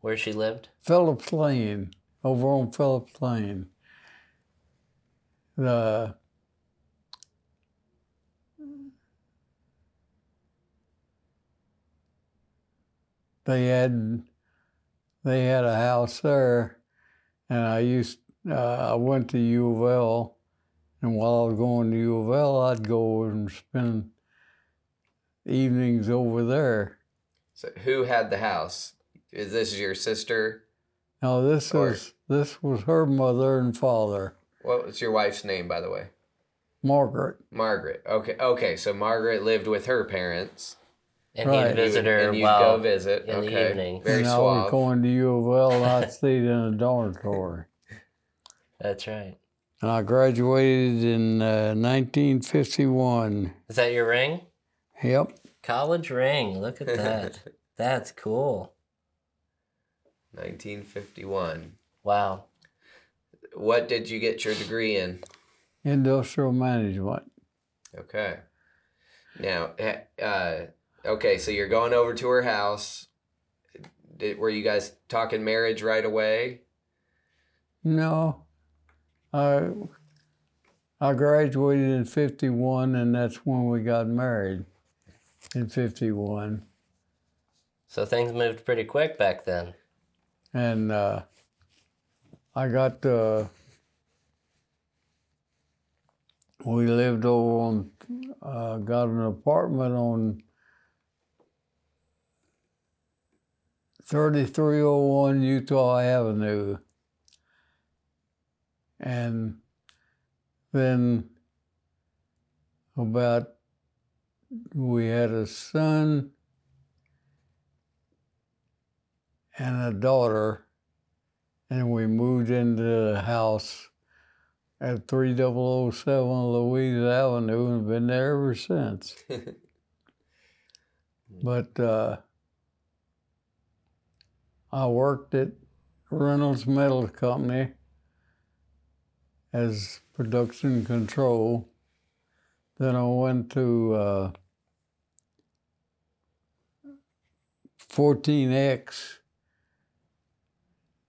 where she lived? Phillips Lane, over on Phillips Lane. They had a house there, and I went to U of L, and while I was going to U of L, I'd go and spend evenings over there. So who had the house? Is this your sister? No, this was her mother and father. What was your wife's name, by the way? Margaret. Margaret. Okay. So Margaret lived with her parents. And right. He'd visit her go visit in the evening. Very suave. I was going to U of L, and I stayed in a dormitory. That's right. And I graduated in 1951. Is that your ring? Yep. College ring. Look at that. That's cool. 1951. Wow. What did you get your degree in? Industrial management. Okay. Now, okay, so you're going over to her house. Were you guys talking marriage right away? No. I graduated in 51, and that's when we got married, in 51. So things moved pretty quick back then. And I got we lived over on, got an apartment on 3301 Utah Avenue. And then we had a son and a daughter, and we moved into the house at 3007 Louise Avenue and been there ever since. But, I worked at Reynolds Metal Company as production control. Then I went to 14X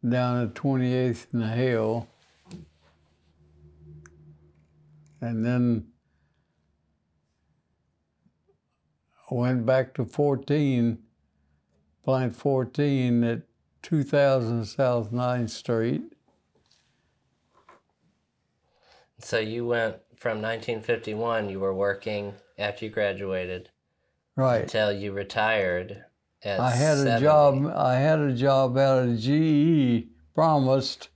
down at 28th and Hale. And then I went back to Plant 14 at 2000 South 9th Street. So you went from 1951, you were working after you graduated. Right. Until you retired at 70. I had a job out of GE, promised,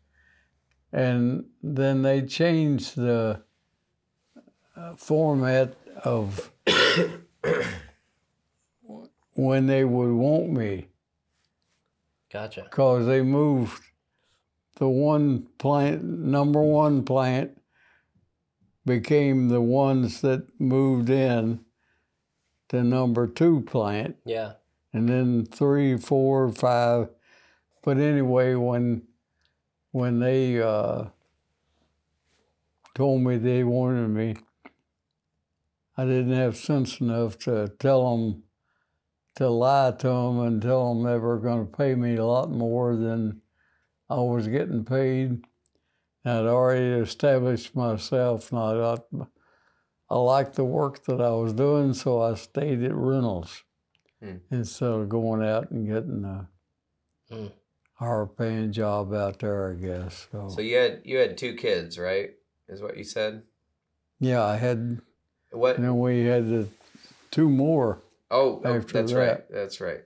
and then they changed the format of when they would want me. Gotcha. Because they moved the one plant, number one plant, became the ones that moved in to number two plant. Yeah. And then 3, 4, 5. But anyway, when they told me they wanted me, I didn't have sense enough to tell them, to lie to them and tell them they were going to pay me a lot more than I was getting paid. I'd already established myself, and I liked the work that I was doing, so I stayed at Reynolds instead of going out and getting a higher-paying job out there, I guess. So you had 2 kids, right? Is what you said? Yeah, I had. What? And then we had 2 more. Oh, that's that. Right. That's right.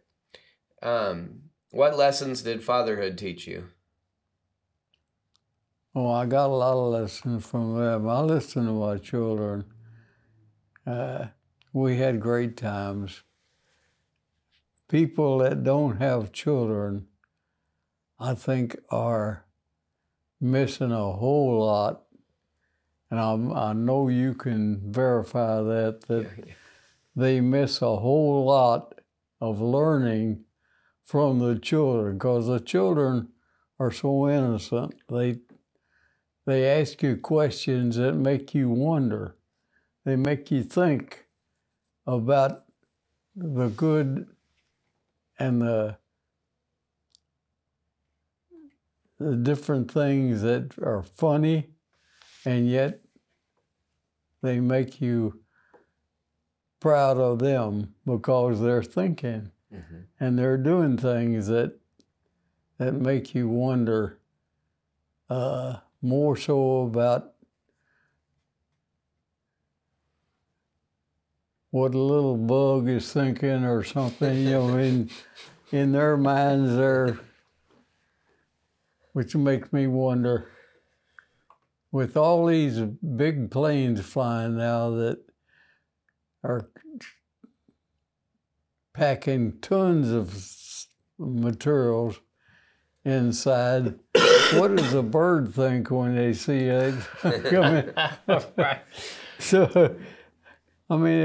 What lessons did fatherhood teach you? Oh, I got a lot of lessons from them. I listened to my children. We had great times. People that don't have children, I think, are missing a whole lot and I know you can verify that they miss a whole lot of learning from the children, because the children are so innocent. They ask you questions that make you wonder. They make you think about the good and the different things that are funny, and yet they make you proud of them because they're thinking mm-hmm. and they're doing things that make you wonder more so about what a little bug is thinking or something, you know, in their minds there, which makes me wonder, with all these big planes flying now that are packing tons of materials inside, what does a bird think when they see it coming? Right. So, I mean,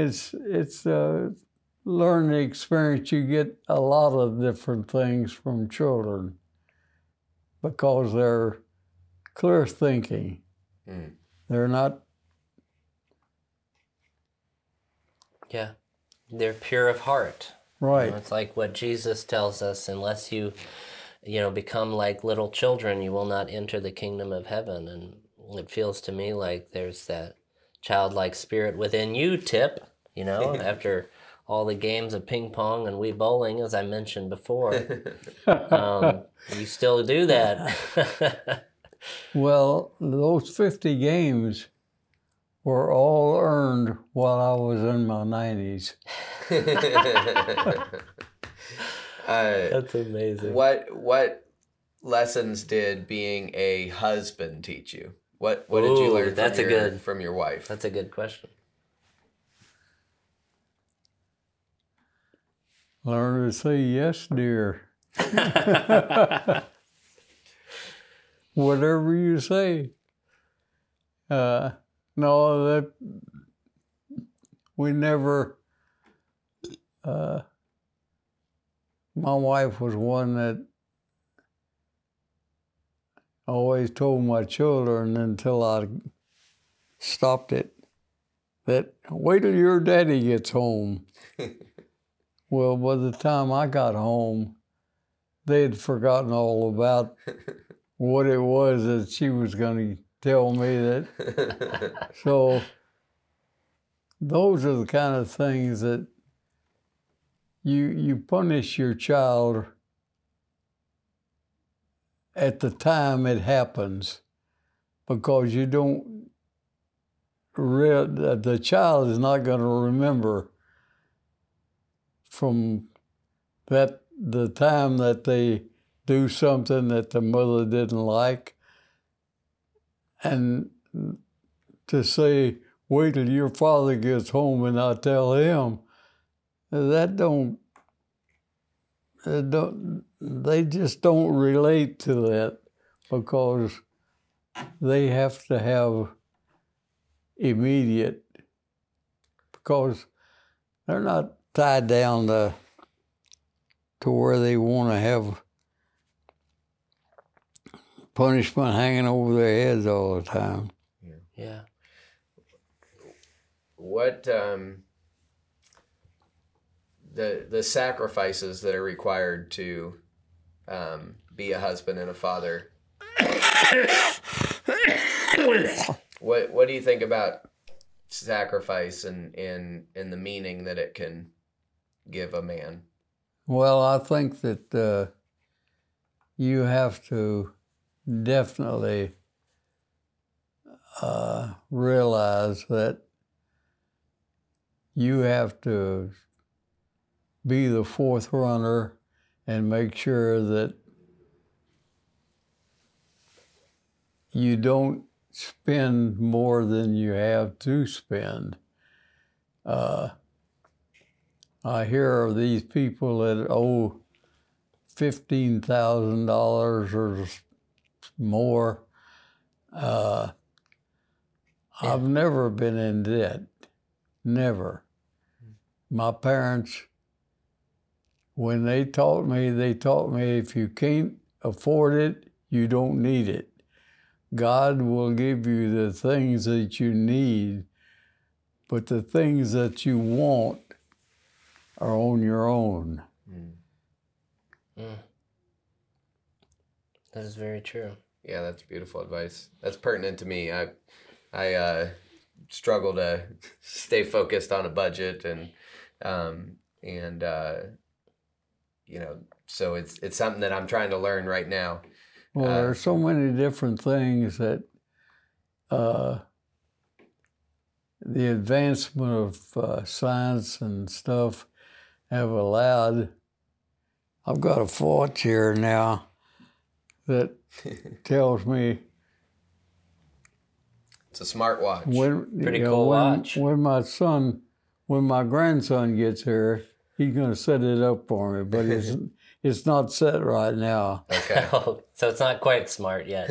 it's a learning experience. You get a lot of different things from children because they're clear thinking. Mm. They're not. Yeah, they're pure of heart. Right. You know, it's like what Jesus tells us: unless you become like little children, you will not enter the kingdom of heaven. And it feels to me like there's that childlike spirit within you, Tip, you know, after all the games of ping pong and Wii bowling, as I mentioned before. You still do that. Well, those 50 games were all earned while I was in my 90s. That's amazing. What lessons did being a husband teach you? What did you learn from your wife? That's a good question. Learn to say yes, dear. Whatever you say. No, that we never. My wife was one that always told my children until I stopped it that wait till your daddy gets home. Well, by the time I got home, they had forgotten all about what it was that she was going to tell me that. So those are the kind of things that you punish your child at the time it happens, because you don't, the child is not going to remember from the time that they do something that the mother didn't like. And to say, wait till your father gets home and I tell him, they just don't relate to that, because they have to have immediate, because they're not tied down to where they want to have punishment hanging over their heads all the time. Yeah. What the sacrifices that are required to be a husband and a father. What do you think about sacrifice and the meaning that it can give a man? Well, I think that you have to definitely realize that you have to be the fourth runner and make sure that you don't spend more than you have to spend. I hear of these people that owe $15,000 or more. Yeah. I've never been in debt, never. My parents, when they taught me if you can't afford it, you don't need it. God will give you the things that you need, but the things that you want are on your own. Mm. Mm. That is very true. Yeah, that's beautiful advice. That's pertinent to me. I struggle to stay focused on a budget and you know, so it's something that I'm trying to learn right now. Well, there are so many different things that the advancement of science and stuff have allowed. I've got a watch here now that tells me. It's a smartwatch. Pretty cool watch. When my grandson gets here, he's going to set it up for me, but it's not set right now. Okay. So it's not quite smart yet.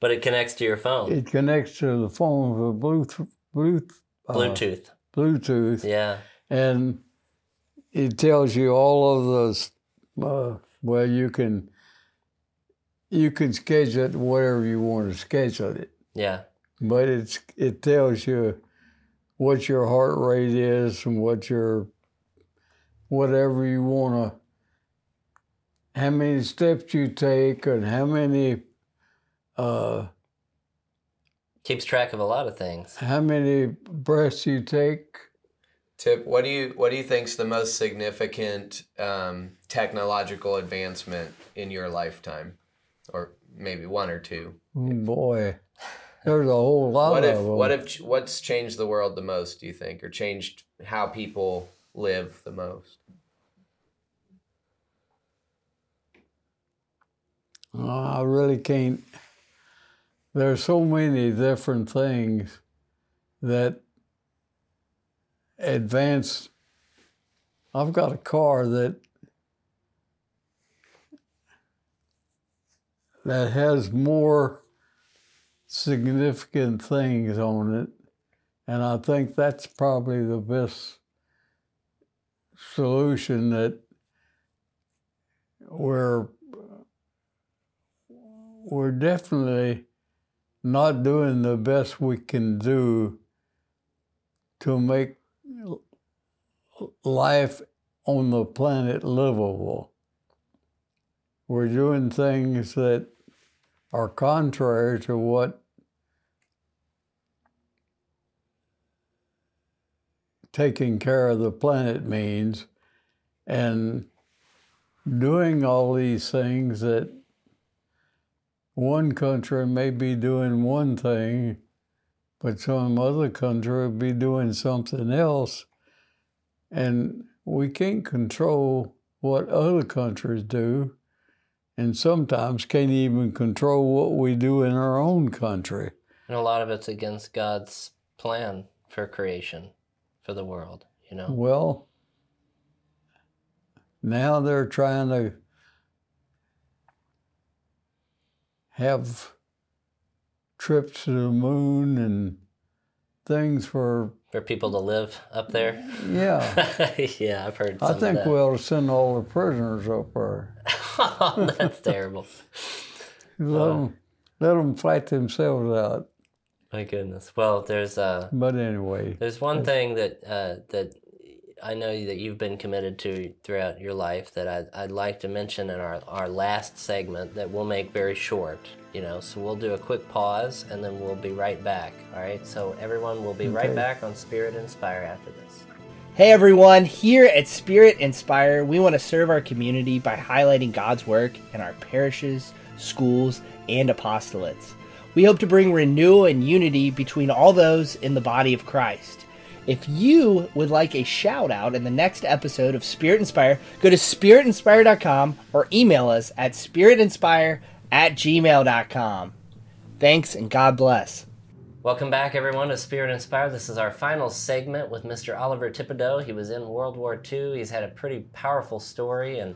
But it connects to your phone. It connects to the phone with a Bluetooth. Bluetooth. Yeah. And it tells you all of those. Well, you can schedule it whatever you want to schedule it. Yeah. But it tells you what your heart rate is and what your whatever you want to, how many steps you take and how many. Keeps track of a lot of things. How many breaths you take. Tip, what do you think's the most significant technological advancement in your lifetime, or maybe one or two? Oh boy, there's a whole lot of them. What's changed the world the most? Do you think, or changed how people live the most? I really can't. There are so many different things that advance. I've got a car that has more significant things on it, and I think that's probably the best solution that we're definitely not doing the best we can do to make life on the planet livable. We're doing things that are contrary to what taking care of the planet means, and doing all these things that one country may be doing one thing, but some other country would be doing something else. And we can't control what other countries do, and sometimes can't even control what we do in our own country. And a lot of it's against God's plan for creation, for the world, you know? Well, now they're trying to have trips to the moon and things for people to live up there. Yeah. Yeah, I've heard some of that. I think we ought to send all the prisoners up there. Oh, that's terrible. Let them fight themselves out. My goodness. Well, there's... but anyway. There's one thing that I know that you've been committed to throughout your life that I'd like to mention in our last segment that we'll make very short, you know, so we'll do a quick pause and then we'll be right back, all right? So everyone will be right back on Spirit and Spire after this. Hey everyone, here at Spirit and Spire, we want to serve our community by highlighting God's work in our parishes, schools, and apostolates. We hope to bring renewal and unity between all those in the body of Christ. If you would like a shout-out in the next episode of Spirit Inspire, go to spiritinspire.com or email us at spiritinspire@gmail.com. Thanks and God bless. Welcome back, everyone, to Spirit and Spire. This is our final segment with Mr. Oliver Thibodeaux. He was in World War II. He's had a pretty powerful story and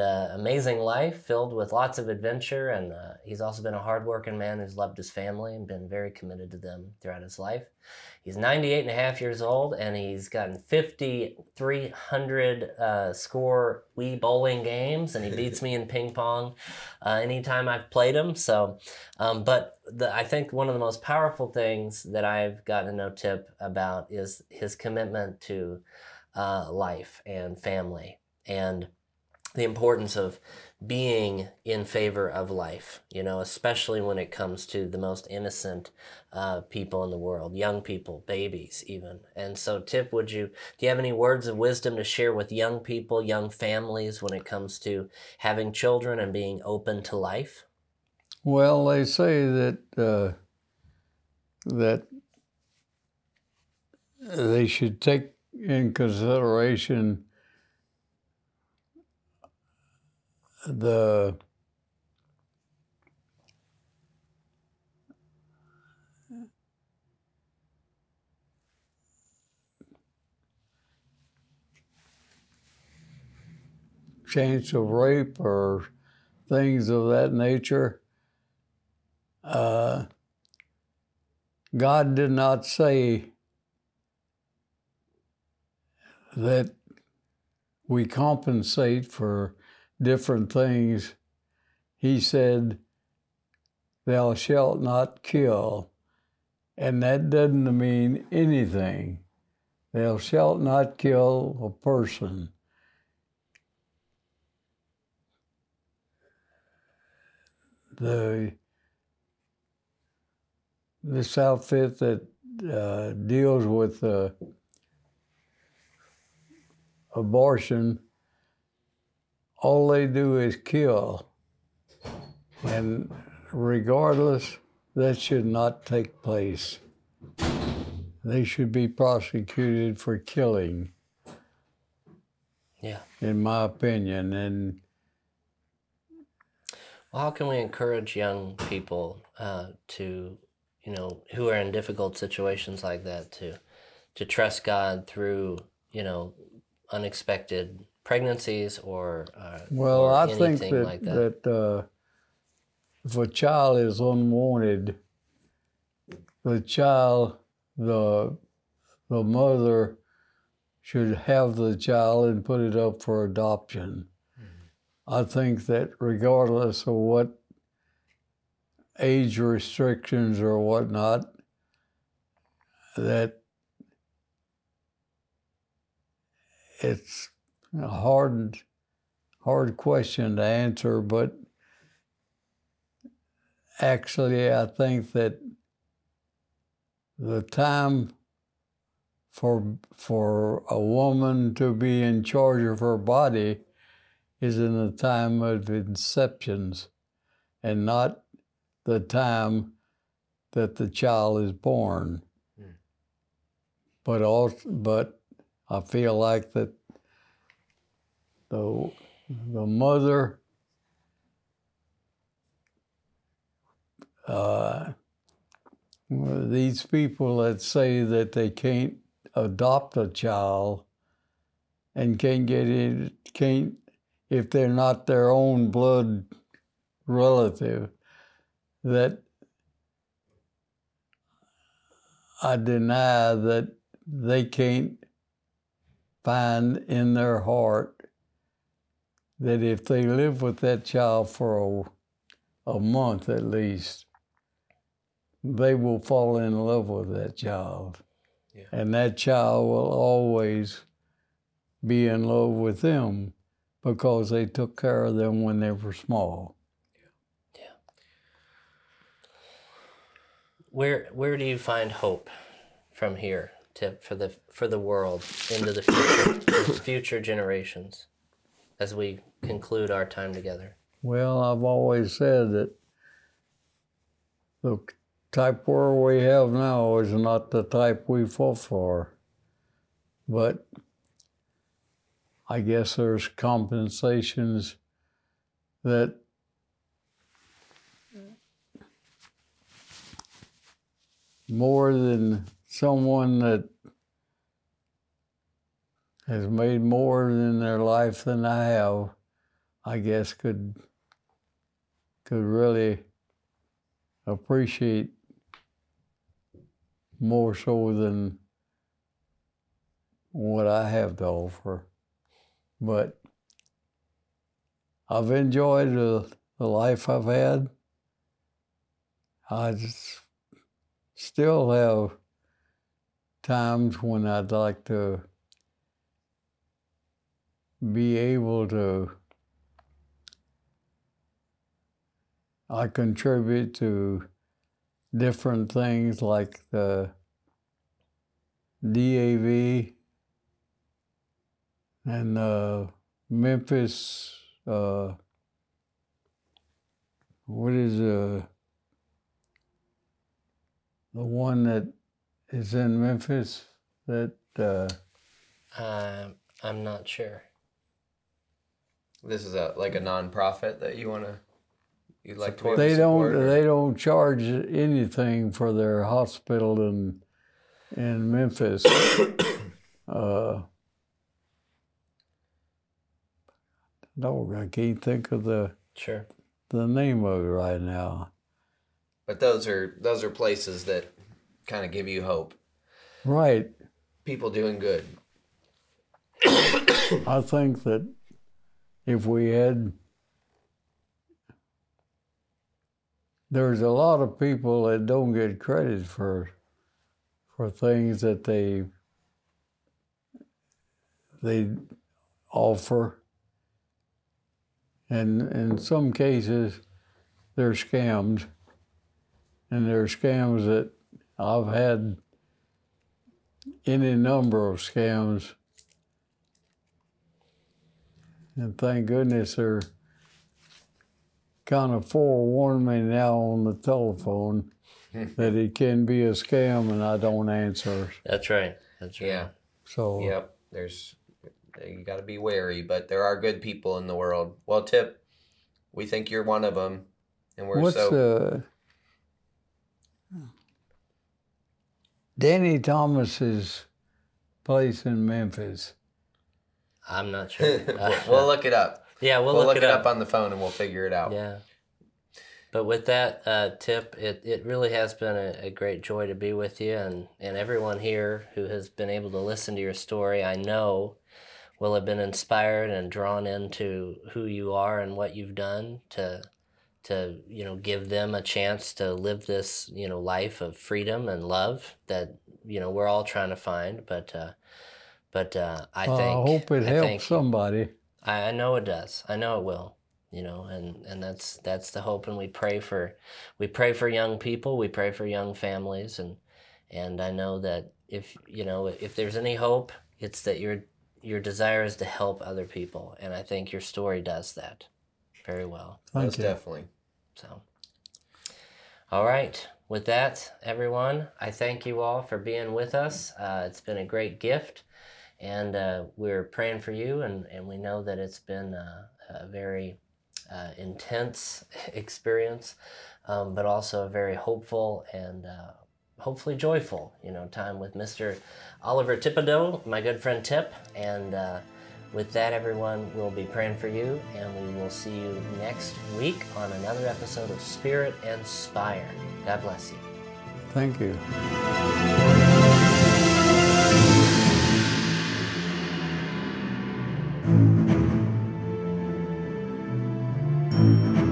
amazing life filled with lots of adventure. And he's also been a hardworking man who's loved his family and been very committed to them throughout his life. He's 98 and a half years old, and he's gotten 5,300 score Wii bowling games, and he beats me in ping pong anytime I've played him. So, I think one of the most powerful things that I've gotten to know Tip about is his commitment to life and family and the importance of being in favor of life, you know, especially when it comes to the most innocent people in the world, young people, babies even. And so, Tip, do you have any words of wisdom to share with young people, young families, when it comes to having children and being open to life? Well, they say that they should take in consideration the chance of rape or things of that nature. God did not say that we compensate for different things. He said, "Thou shalt not kill," and that doesn't mean anything. Thou shalt not kill a person. This outfit that deals with abortion, all they do is kill. And regardless, that should not take place. They should be prosecuted for killing. Yeah. In my opinion. And how can we encourage young people to, you know, who are in difficult situations like that, to trust God through, you know, unexpected pregnancies or anything like that? Well, I think that if a child is unwanted, the mother should have the child and put it up for adoption. I think that regardless of what age restrictions or whatnot, that it's a hard question to answer, but actually I think that the time for a woman to be in charge of her body is in the time of inceptions and not the time that the child is born. Mm. But I feel like that the mother these people that say that they can't adopt a child and can't if they're not their own blood relative, that I deny that they can't find in their heart that if they live with that child for a month at least, they will fall in love with that child. Yeah. And that child will always be in love with them because they took care of them when they were small. Where do you find hope from here, Tip, for the world into the future, future generations, as we conclude our time together? Well, I've always said that the type war we have now is not the type we fought for, but I guess there's compensations that more than someone that has made more in their life than I have, I guess could really appreciate more so than what I have to offer. But I've enjoyed the life I've had. I just still have times when I'd like to be able to, I contribute to different things like the DAV and the Memphis, the one that is in Memphis that? I'm not sure. This is like a nonprofit that you'd like to be able to support? They don't charge anything for their hospital in Memphis. No, I can't think of the name of it right now. But those are places that kind of give you hope. Right. People doing good. I think that if we had, there's a lot of people that don't get credit for things that they offer, and in some cases they're scammed, and there are scams that I've had any number of scams. And thank goodness they're kind of forewarned me now on the telephone that it can be a scam and I don't answer. That's right. That's right. Yeah. So. Yep. You got to be wary, but there are good people in the world. Well, Tip, we think you're one of them, and we're Danny Thomas's place in Memphis. I'm not sure. We'll look it up. Yeah, we'll look it up on the phone and we'll figure it out. Yeah. But with that, Tip, it really has been a great joy to be with you, and everyone here who has been able to listen to your story, I know, will have been inspired and drawn into who you are and what you've done to give them a chance to live this, life of freedom and love that, we're all trying to find. But I hope it helps somebody. I know it does. I know it will. And that's the hope. And we pray for young people. We pray for young families. And I know that if there's any hope, it's that your desire is to help other people. And I think your story does that very well. Most definitely. So, all right. With that, everyone, I thank you all for being with us. It's been a great gift. And we're praying for you, and we know that it's been a very intense experience, but also a very hopeful and hopefully joyful, time with Mr. Oliver Thibodeaux, my good friend Tip. And with that, everyone, we'll be praying for you, and we will see you next week on another episode of Spirit and Spire. God bless you. Thank you.